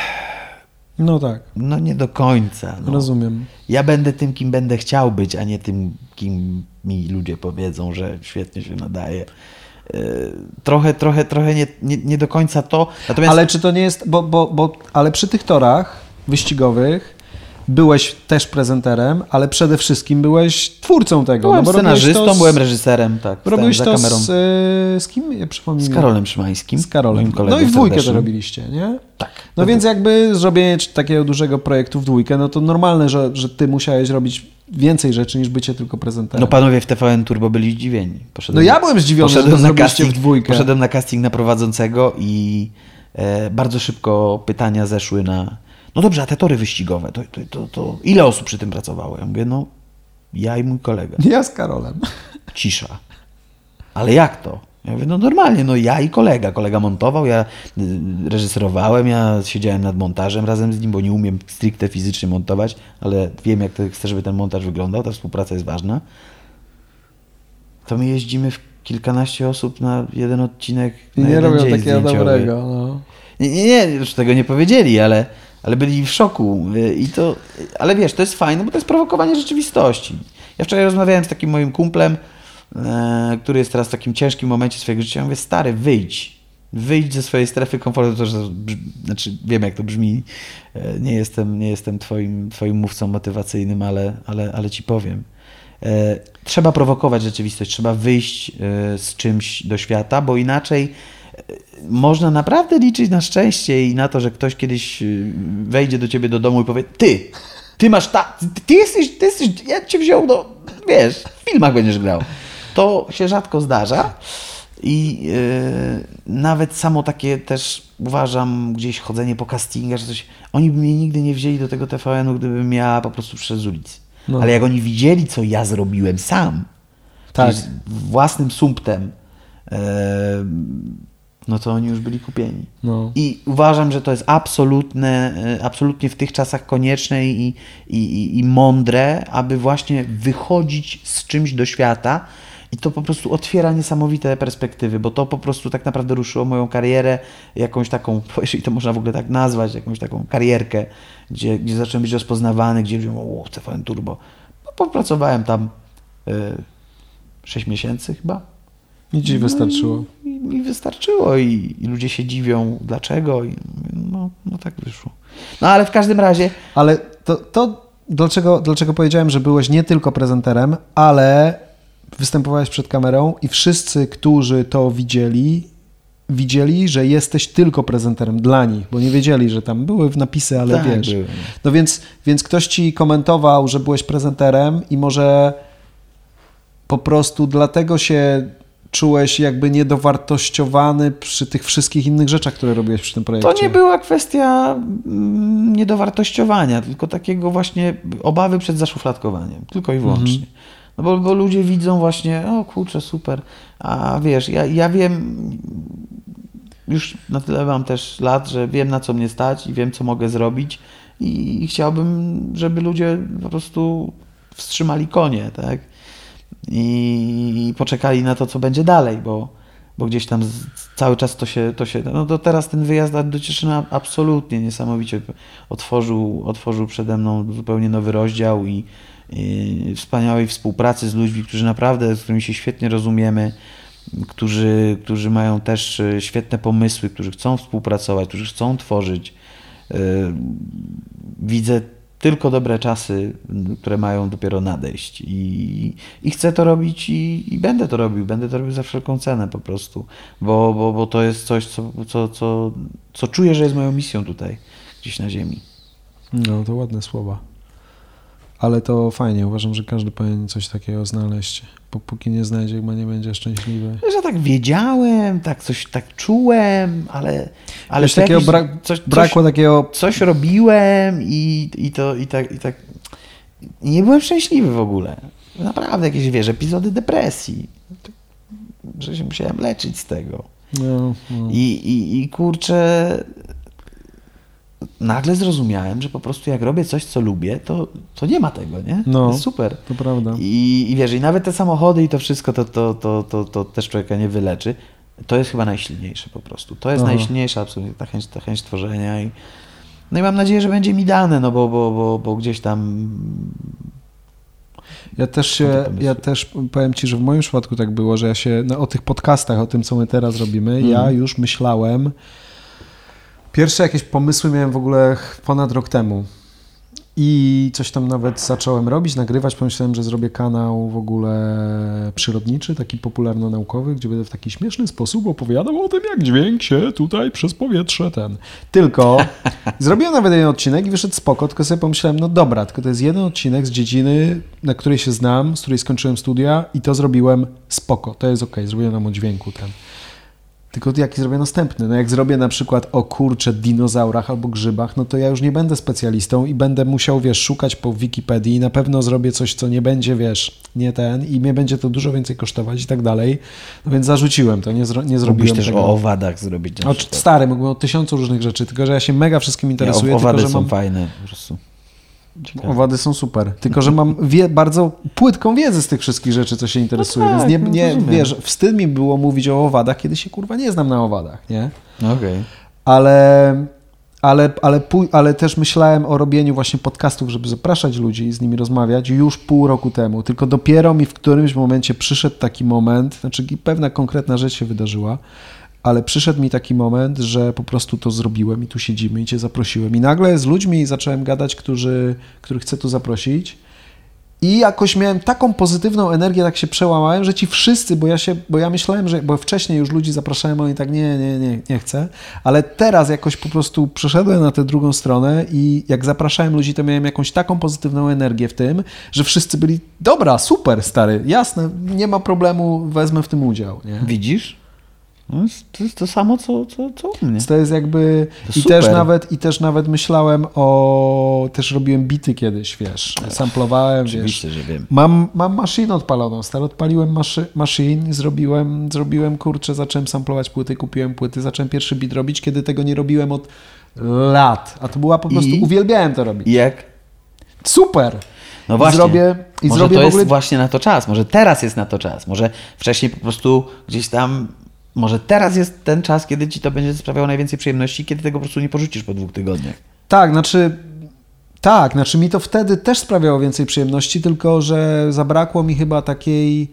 no tak. No nie do końca. No. Rozumiem. Ja będę tym, kim będę chciał być, a nie tym, kim mi ludzie powiedzą, że świetnie się nadaje. E, trochę, trochę, trochę nie, nie, nie do końca to. Natomiast... Ale czy to nie jest, bo, bo, bo, ale przy tych torach wyścigowych byłeś też prezenterem, ale przede wszystkim byłeś twórcą tego. Byłem no, bo scenarzystą, z, byłem reżyserem, tak. Robiłeś to kamerą. Z, z kim? Ja przypominam. Z Karolem Szymańskim. Z Karolem. No i w dwójkę to robiliście, nie? Tak. No to więc to... jakby zrobienie takiego dużego projektu w dwójkę, no to normalne, że, że ty musiałeś robić więcej rzeczy niż bycie tylko prezenterem. No panowie w T V N Turbo byli zdziwieni. Poszedłem, no ja byłem zdziwiony, że to zrobiliście w dwójkę. Poszedłem na casting na prowadzącego i e, bardzo szybko pytania zeszły na... No dobrze, a te tory wyścigowe, to, to, to, to ile osób przy tym pracowało? Ja mówię, no ja i mój kolega. Ja z Karolem. Cisza. Ale jak to? Ja mówię, no normalnie, no ja i kolega. Kolega montował, ja reżyserowałem, ja siedziałem nad montażem razem z nim, bo nie umiem stricte fizycznie montować, ale wiem, jak chcę, żeby ten montaż wyglądał, ta współpraca jest ważna. To my jeździmy w kilkanaście osób na jeden odcinek, i na nie robią takiego zdjęciowy. Dobrego. No. Nie, nie, nie, już tego nie powiedzieli, ale... ale byli w szoku i to... Ale wiesz, to jest fajne, bo to jest prowokowanie rzeczywistości. Ja wczoraj rozmawiałem z takim moim kumplem, e, który jest teraz w takim ciężkim momencie swojego życia. Ja mówię, stary, wyjdź. Wyjdź ze swojej strefy komfortu. To, że brz... Znaczy, wiem jak to brzmi. E, nie jestem, nie jestem twoim, twoim mówcą motywacyjnym, ale, ale, ale ci powiem. E, trzeba prowokować rzeczywistość, trzeba wyjść e, z czymś do świata, bo inaczej... Można naprawdę liczyć na szczęście i na to, że ktoś kiedyś wejdzie do ciebie do domu i powie, ty, ty masz tak, ty, ty jesteś, ty jesteś, ja cię wziął, no wiesz, w filmach będziesz grał. To się rzadko zdarza i yy, nawet samo takie też uważam gdzieś chodzenie po castingach, że coś, oni by mnie nigdy nie wzięli do tego T V N-u, gdybym ja po prostu przez ulicę. No. Ale jak oni widzieli, co ja zrobiłem sam, tak. własnym sumptem, yy, no to oni już byli kupieni. No. I uważam, że to jest absolutne, absolutnie w tych czasach konieczne i, i, i, i mądre, aby właśnie wychodzić z czymś do świata i to po prostu otwiera niesamowite perspektywy, bo to po prostu tak naprawdę ruszyło moją karierę, jakąś taką, jeżeli to można w ogóle tak nazwać, jakąś taką karierkę, gdzie, gdzie zacząłem być rozpoznawany, gdzie ludzie mówią, o, T V N Turbo. No, popracowałem tam y, sześć miesięcy chyba. I ci wystarczyło. No i, i, i wystarczyło i, i ludzie się dziwią dlaczego i no, no tak wyszło. No ale w każdym razie... Ale to, to dlaczego, dlaczego powiedziałem, że byłeś nie tylko prezenterem, ale występowałeś przed kamerą i wszyscy, którzy to widzieli, widzieli, że jesteś tylko prezenterem dla nich, bo nie wiedzieli, że tam były napisy, ale tak, wiesz. Byłem. No więc, więc ktoś ci komentował, że byłeś prezenterem i może po prostu dlatego się... czułeś jakby niedowartościowany przy tych wszystkich innych rzeczach, które robiłeś przy tym projekcie? To nie była kwestia niedowartościowania, tylko takiego właśnie obawy przed zaszufladkowaniem. Tylko i wyłącznie. Mhm. No bo, bo ludzie widzą właśnie, o kurczę, super. A wiesz, ja, ja wiem, już na tyle mam też lat, że wiem na co mnie stać i wiem co mogę zrobić i, i chciałbym, żeby ludzie po prostu wstrzymali konie, tak? I poczekali na to, co będzie dalej, bo, bo gdzieś tam z, cały czas to się, to się... No to teraz ten wyjazd do Cieszyna absolutnie niesamowicie otworzył, otworzył przede mną zupełnie nowy rozdział i, i wspaniałej współpracy z ludźmi, którzy naprawdę, z którymi się świetnie rozumiemy, którzy, którzy mają też świetne pomysły, którzy chcą współpracować, którzy chcą tworzyć. Widzę tylko dobre czasy, które mają dopiero nadejść. I, i chcę to robić i, i będę to robił. Będę to robił za wszelką cenę po prostu, bo, bo, bo to jest coś, co, co, co, co czuję, że jest moją misją tutaj, gdzieś na ziemi. No to ładne słowa. Ale to fajnie, uważam, że każdy powinien coś takiego znaleźć. Póki nie znajdzie, chyba nie będzie szczęśliwy. Ja tak wiedziałem, tak coś tak czułem, ale, ale to jakiś, brak, coś, brakło coś, takiego... Coś robiłem i, i to i tak, i tak... I nie byłem szczęśliwy w ogóle. Naprawdę jakieś, wiesz, epizody depresji. Że się musiałem leczyć z tego. No, no. I, i, I kurczę... Nagle zrozumiałem, że po prostu jak robię coś, co lubię, to, to nie ma tego, nie? No, jest super. To prawda. I, i wiesz, i nawet te samochody i to wszystko, to, to, to, to, to też człowieka nie wyleczy. To jest chyba najsilniejsze po prostu. To jest Aha. najsilniejsza absolutnie ta chęć, ta chęć tworzenia. I, no i mam nadzieję, że będzie mi dane, no bo, bo, bo, bo gdzieś tam... Ja też się, ja też powiem Ci, że w moim przypadku tak było, że ja się no, o tych podcastach, o tym, co my teraz robimy, mhm. ja już myślałem. Pierwsze jakieś pomysły miałem w ogóle ponad rok temu i coś tam nawet zacząłem robić, nagrywać. Pomyślałem, że zrobię kanał w ogóle przyrodniczy, taki popularno-naukowy, gdzie będę w taki śmieszny sposób opowiadał o tym, jak dźwięk się tutaj przez powietrze ten. Tylko zrobiłem nawet jeden odcinek i wyszedł spoko, tylko sobie pomyślałem, no dobra, tylko to jest jeden odcinek z dziedziny, na której się znam, z której skończyłem studia i to zrobiłem spoko, to jest okej, okay. Zrobiłem nam o dźwięku ten. Tylko jaki zrobię następny? No jak zrobię na przykład o kurczę dinozaurach albo grzybach, no to ja już nie będę specjalistą i będę musiał, wiesz, szukać po Wikipedii i na pewno zrobię coś, co nie będzie, wiesz, nie ten i mnie będzie to dużo więcej kosztować i tak dalej. No więc zarzuciłem to, nie, zro, nie zrobiłem tego. Mógłbyś też o owadach zrobić. O, stary, mógłbym o tysiącu różnych rzeczy, tylko że ja się mega wszystkim interesuję. Ja, owady tylko, że są mam... fajne po prostu. Ciekawe. Owady są super, tylko że mam wie, bardzo płytką wiedzę z tych wszystkich rzeczy, co się interesuje, no tak, więc nie, nie wiesz, wstyd mi było mówić o owadach, kiedy się kurwa nie znam na owadach, nie? Okay. Ale, ale, ale, ale też myślałem o robieniu właśnie podcastów, żeby zapraszać ludzi i z nimi rozmawiać już pół roku temu, tylko dopiero mi w którymś momencie przyszedł taki moment, znaczy pewna konkretna rzecz się wydarzyła, ale przyszedł mi taki moment, że po prostu to zrobiłem i tu siedzimy i Cię zaprosiłem. I nagle z ludźmi zacząłem gadać, którzy, których chcę tu zaprosić i jakoś miałem taką pozytywną energię, tak się przełamałem, że ci wszyscy, bo ja się, bo ja myślałem, że, bo wcześniej już ludzi zapraszałem, oni tak nie, nie, nie, nie chcę, ale teraz jakoś po prostu przeszedłem na tę drugą stronę i jak zapraszałem ludzi, to miałem jakąś taką pozytywną energię w tym, że wszyscy byli, dobra, super, stary, jasne, nie ma problemu, wezmę w tym udział. Nie? Widzisz? No, to jest to samo, co, co, co u mnie. To jest jakby... To I, też nawet, I też nawet myślałem o... Też robiłem bity kiedyś, wiesz. Ech, samplowałem, oczywiście, wiesz. Że wiem. Mam, mam maszynę odpaloną, stary. Odpaliłem maszy, maszyn, zrobiłem, zrobiłem, kurczę, zacząłem samplować płyty, kupiłem płyty, zacząłem pierwszy bit robić, kiedy tego nie robiłem od lat. A to była po prostu... I? Uwielbiałem to robić. I jak? Super! No właśnie, zrobię, i może zrobię to w ogóle... jest właśnie na to czas. Może teraz jest na to czas. Może wcześniej po prostu gdzieś tam... Może teraz jest ten czas, kiedy ci to będzie sprawiało najwięcej przyjemności, kiedy tego po prostu nie porzucisz po dwóch tygodniach. Tak, znaczy tak, znaczy mi to wtedy też sprawiało więcej przyjemności, tylko że zabrakło mi chyba takiej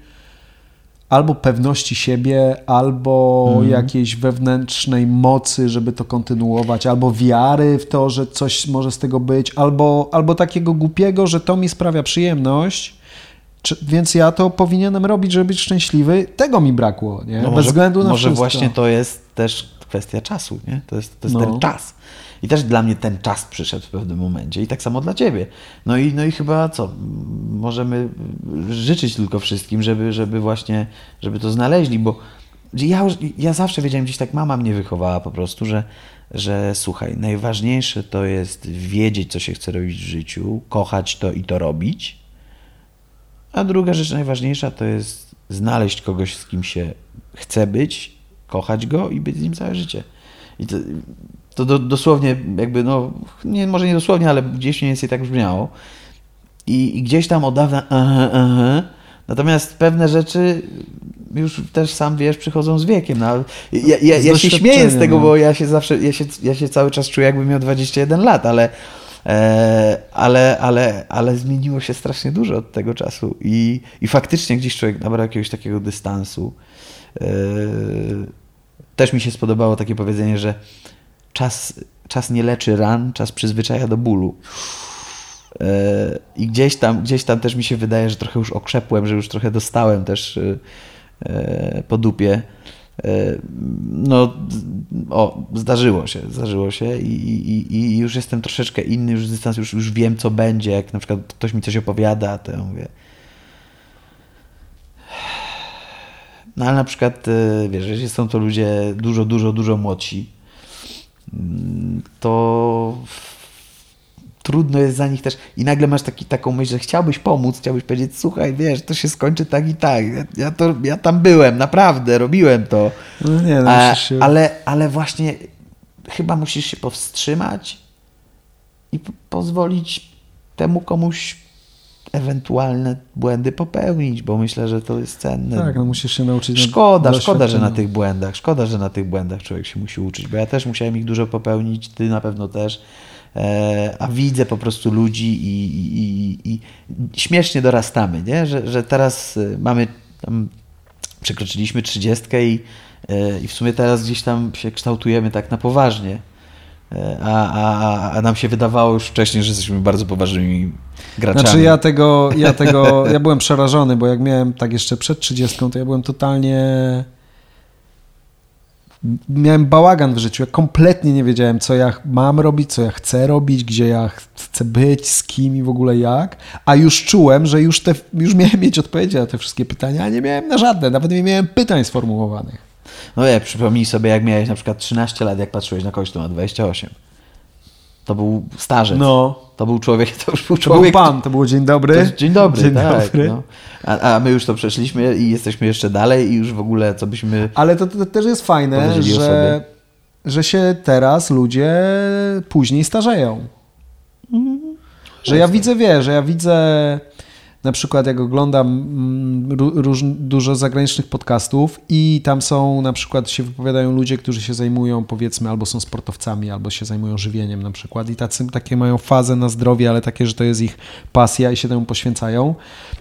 albo pewności siebie, albo mhm. jakiejś wewnętrznej mocy, żeby to kontynuować, albo wiary w to, że coś może z tego być, albo, albo takiego głupiego, że to mi sprawia przyjemność. Czy, więc ja to powinienem robić, żeby być szczęśliwy. Tego mi brakło, nie? No bez może, względu na może wszystko. Może właśnie to jest też kwestia czasu, nie? To jest, to jest no. ten czas. I też dla mnie ten czas przyszedł w pewnym momencie i tak samo dla ciebie. No i, no i chyba co? Możemy życzyć tylko wszystkim, żeby, żeby właśnie, żeby to znaleźli, bo ja, już, ja zawsze wiedziałem, gdzieś tak mama mnie wychowała po prostu, że, że słuchaj, najważniejsze to jest wiedzieć, co się chce robić w życiu, kochać to i to robić. A druga rzecz najważniejsza to jest znaleźć kogoś, z kim się chce być, kochać go i być z nim całe życie. I to, to do, dosłownie jakby, no, nie, może nie dosłownie, ale gdzieś mniej więcej tak brzmiało. I, i gdzieś tam od dawna aha, aha. Natomiast pewne rzeczy już też sam wiesz, przychodzą z wiekiem. No, ja ja, ja się śmieję z tego, bo ja się zawsze, ja się, ja się cały czas czuję, jakbym miał dwadzieścia jeden lat, ale... Ale, ale, ale zmieniło się strasznie dużo od tego czasu i, i faktycznie gdzieś człowiek nabrał jakiegoś takiego dystansu. Też mi się spodobało takie powiedzenie, że czas, czas nie leczy ran, czas przyzwyczaja do bólu. I gdzieś tam, gdzieś tam też mi się wydaje, że trochę już okrzepłem, że już trochę dostałem też po dupie. No, o, zdarzyło się, zdarzyło się i, i, i już jestem troszeczkę inny, już z dystansu, już, już wiem, co będzie. Jak na przykład ktoś mi coś opowiada, to ja mówię... No ale na przykład, wiesz, są to ludzie dużo, dużo, dużo młodsi, to trudno jest za nich też i nagle masz taki, taką myśl, że chciałbyś pomóc, chciałbyś powiedzieć, słuchaj, wiesz, to się skończy tak i tak, ja, to, ja tam byłem, naprawdę, robiłem to, no nie, no A, się... ale, ale właśnie chyba musisz się powstrzymać i po- pozwolić temu komuś ewentualne błędy popełnić, bo myślę, że to jest cenne. Tak, no musisz się nauczyć. Szkoda, szkoda, że na tych błędach, szkoda, że na tych błędach człowiek się musi uczyć, bo ja też musiałem ich dużo popełnić, ty na pewno też, e, a widzę po prostu ludzi i, i, i, i śmiesznie dorastamy, nie? Że, że teraz mamy, tam przekroczyliśmy trzydziestkę i, e, i w sumie teraz gdzieś tam się kształtujemy tak na poważnie. A, a, a nam się wydawało już wcześniej, że jesteśmy bardzo poważnymi graczami. Znaczy ja tego, ja tego, ja byłem przerażony, bo jak miałem tak jeszcze przed trzydziestką, to ja byłem totalnie, miałem bałagan w życiu, ja kompletnie nie wiedziałem, co ja mam robić, co ja chcę robić, gdzie ja chcę być, z kim i w ogóle jak, a już czułem, że już, te, już miałem mieć odpowiedzi na te wszystkie pytania, a nie miałem na żadne, nawet nie miałem pytań sformułowanych. No ja przypomnij sobie, jak miałeś na przykład trzynaście lat, jak patrzyłeś na kogoś, kto ma dwadzieścia osiem. To był starzec. No. To był człowiek, to już był człowiek. To był pan, to było dzień dobry. To, dzień dobry, dzień tak. Dobry. No. A, a my już to przeszliśmy i jesteśmy jeszcze dalej i już w ogóle co byśmy... Ale to, to, to też jest fajne, że, że się teraz ludzie później starzeją. Mm, że ja widzę, wie, że ja widzę... Na przykład jak oglądam róż, dużo zagranicznych podcastów i tam są, na przykład się wypowiadają ludzie, którzy się zajmują, powiedzmy, albo są sportowcami, albo się zajmują żywieniem na przykład i tacy, takie mają fazę na zdrowie, ale takie, że to jest ich pasja i się temu poświęcają.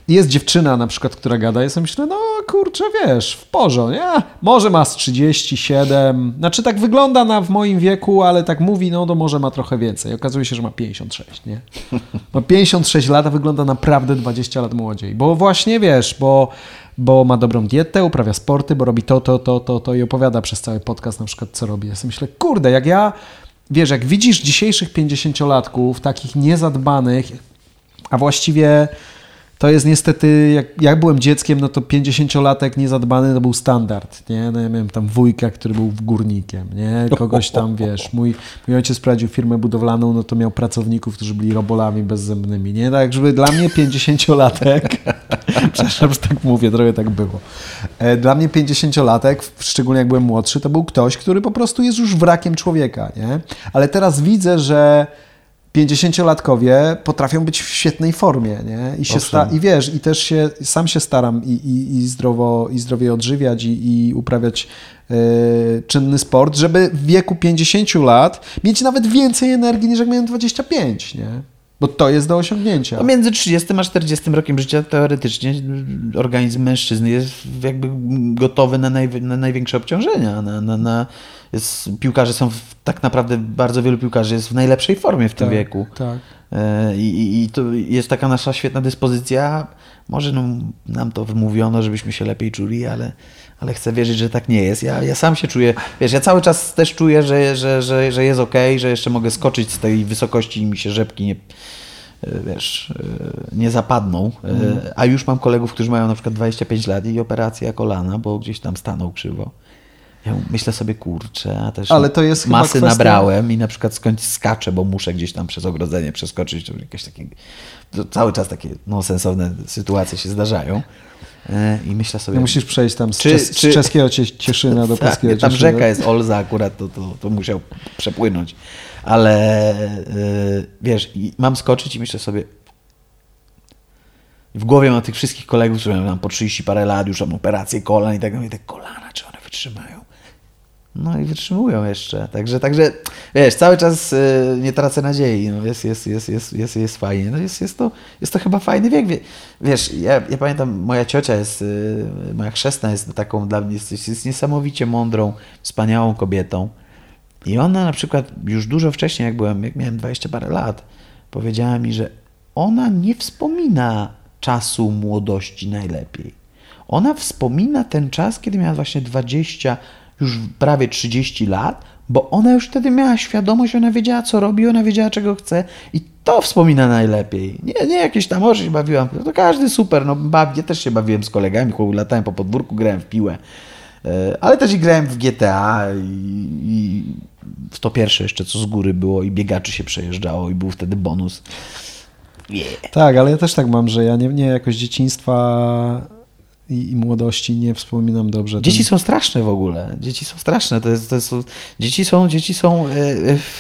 I jest dziewczyna na przykład, która gada i sobie myślę, no kurczę, wiesz, w porządku, nie? Może ma z trzydzieści siedem, znaczy tak wygląda na w moim wieku, ale tak mówi, no to może ma trochę więcej. Okazuje się, że ma pięćdziesiąt sześć, nie? Ma pięćdziesiąt sześć lat, a wygląda naprawdę dwadzieścia lat młodziej, bo właśnie wiesz, bo, bo ma dobrą dietę, uprawia sporty, bo robi to, to, to, to, to i opowiada przez cały podcast na przykład, co robi. Ja sobie myślę, kurde, jak ja, wiesz, jak widzisz dzisiejszych pięćdziesięciolatków, takich niezadbanych, a właściwie to jest niestety, jak, jak byłem dzieckiem, no to pięćdziesięciolatek niezadbany to był standard, nie? No ja miałem tam wujka, który był górnikiem, nie? Kogoś tam, wiesz, mój, mój ojciec prowadził firmę budowlaną, no to miał pracowników, którzy byli robolami bezzębnymi, nie? Tak, żeby dla mnie pięćdziesięciolatek, przepraszam, że tak mówię, trochę tak było. Dla mnie pięćdziesięciolatek, szczególnie jak byłem młodszy, to był ktoś, który po prostu jest już wrakiem człowieka, nie? Ale teraz widzę, że pięćdziesięciolatkowie potrafią być w świetnej formie, nie? I, się sta- i wiesz, i też się, sam się staram i, i, i, zdrowo, i zdrowie odżywiać i, i uprawiać yy, czynny sport, żeby w wieku pięćdziesięciu lat mieć nawet więcej energii niż jak miałem dwadzieścia pięć, nie? Bo to jest do osiągnięcia. No między trzydziestym a czterdziestym rokiem życia teoretycznie organizm mężczyzny jest jakby gotowy na, najwi- na największe obciążenia, na... na, na... Jest, piłkarze są, w, tak naprawdę bardzo wielu piłkarzy jest w najlepszej formie w tym tak, wieku. Tak. I, i, I to jest taka nasza świetna dyspozycja. Może no, nam to wymówiono, żebyśmy się lepiej czuli, ale, ale chcę wierzyć, że tak nie jest. Ja, ja sam się czuję, wiesz, ja cały czas też czuję, że, że, że, że jest okej, okay, że jeszcze mogę skoczyć z tej wysokości i mi się rzepki nie, wiesz, nie zapadną. Mhm. A już mam kolegów, którzy mają na przykład dwadzieścia pięć lat i operacja kolana, bo gdzieś tam stanął krzywo. Ja myślę sobie, kurczę, a też ale to jest masy kwestia... nabrałem i na przykład skądś skaczę, bo muszę gdzieś tam przez ogrodzenie przeskoczyć. To jakieś takie, to cały czas takie no, sensowne sytuacje się zdarzają. I myślę sobie... No musisz przejść tam z, czy, czes- czy... z czeskiego Cieszyna do polskiego Cieszyna. Tam rzeka jest Olza akurat, to, to, to musiał przepłynąć. Ale wiesz, mam skoczyć i myślę sobie... W głowie mam tych wszystkich kolegów, którzy mają tam po trzydzieści parę lat, już mam operację kolan i tak dalej. Te kolana, czy one wytrzymają? No i wytrzymują jeszcze. Także, także wiesz, cały czas y, nie tracę nadziei. No jest, jest, jest, jest, jest, jest fajnie. No jest, jest, to, jest to chyba fajny wiek. Wiesz, ja, ja pamiętam, moja ciocia jest, y, moja chrzestna jest taką dla mnie, jest, jest niesamowicie mądrą, wspaniałą kobietą. I ona na przykład już dużo wcześniej, jak byłem, jak miałem dwadzieścia parę lat, powiedziała mi, że ona nie wspomina czasu młodości najlepiej. Ona wspomina ten czas, kiedy miała właśnie dwadzieścia, już prawie trzydzieści lat, bo ona już wtedy miała świadomość, ona wiedziała, co robi, ona wiedziała, czego chce i to wspomina najlepiej. Nie, nie jakieś tam, może się bawiłam, to każdy super, no baw, ja też się bawiłem z kolegami, chłopaki, latałem po podwórku, grałem w piłę, ale też i grałem w G T A i, i w to pierwsze jeszcze, co z góry było i biegaczy się przejeżdżało i był wtedy bonus. Yeah. Tak, ale ja też tak mam, że ja nie, nie jakoś dzieciństwa i, i młodości nie wspominam dobrze. Dzieci ten... są straszne w ogóle. Dzieci są straszne. To jest, to jest, dzieci są, dzieci są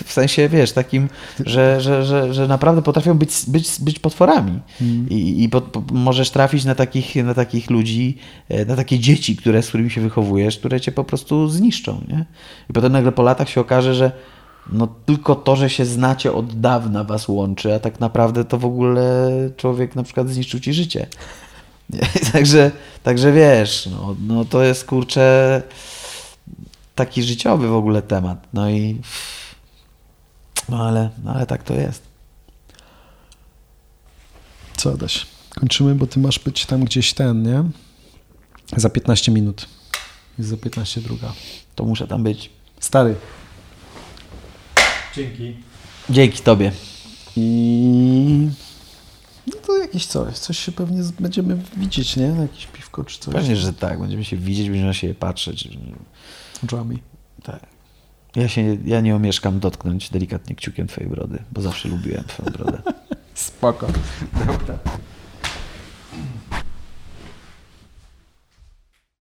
w sensie, wiesz, takim, że, że, że, że naprawdę potrafią być, być, być potworami. Mm. I, i po, po, możesz trafić na takich, na takich ludzi, na takie dzieci, które, z którymi się wychowujesz, które cię po prostu zniszczą. Nie? I potem nagle po latach się okaże, że no tylko to, że się znacie od dawna was łączy, a tak naprawdę to w ogóle człowiek na przykład zniszczył ci życie. Także, także wiesz, no, no to jest kurczę taki życiowy w ogóle temat. No i no ale, no ale tak to jest. Co, Adaś? Kończymy, bo ty masz być tam gdzieś ten, nie? Za piętnaście minut. Jest za piętnaście druga. To muszę tam być. Stary. Dzięki. Dzięki tobie. I no to jakieś coś, coś się pewnie będziemy widzieć, nie? Jakieś piwko czy coś. Pewnie, że tak. Będziemy się widzieć, będziemy na siebie patrzeć. Oczami. Tak. Ja się, ja nie omieszkam dotknąć delikatnie kciukiem twojej brody, bo zawsze lubiłem twoją brodę. Spoko. Dobra.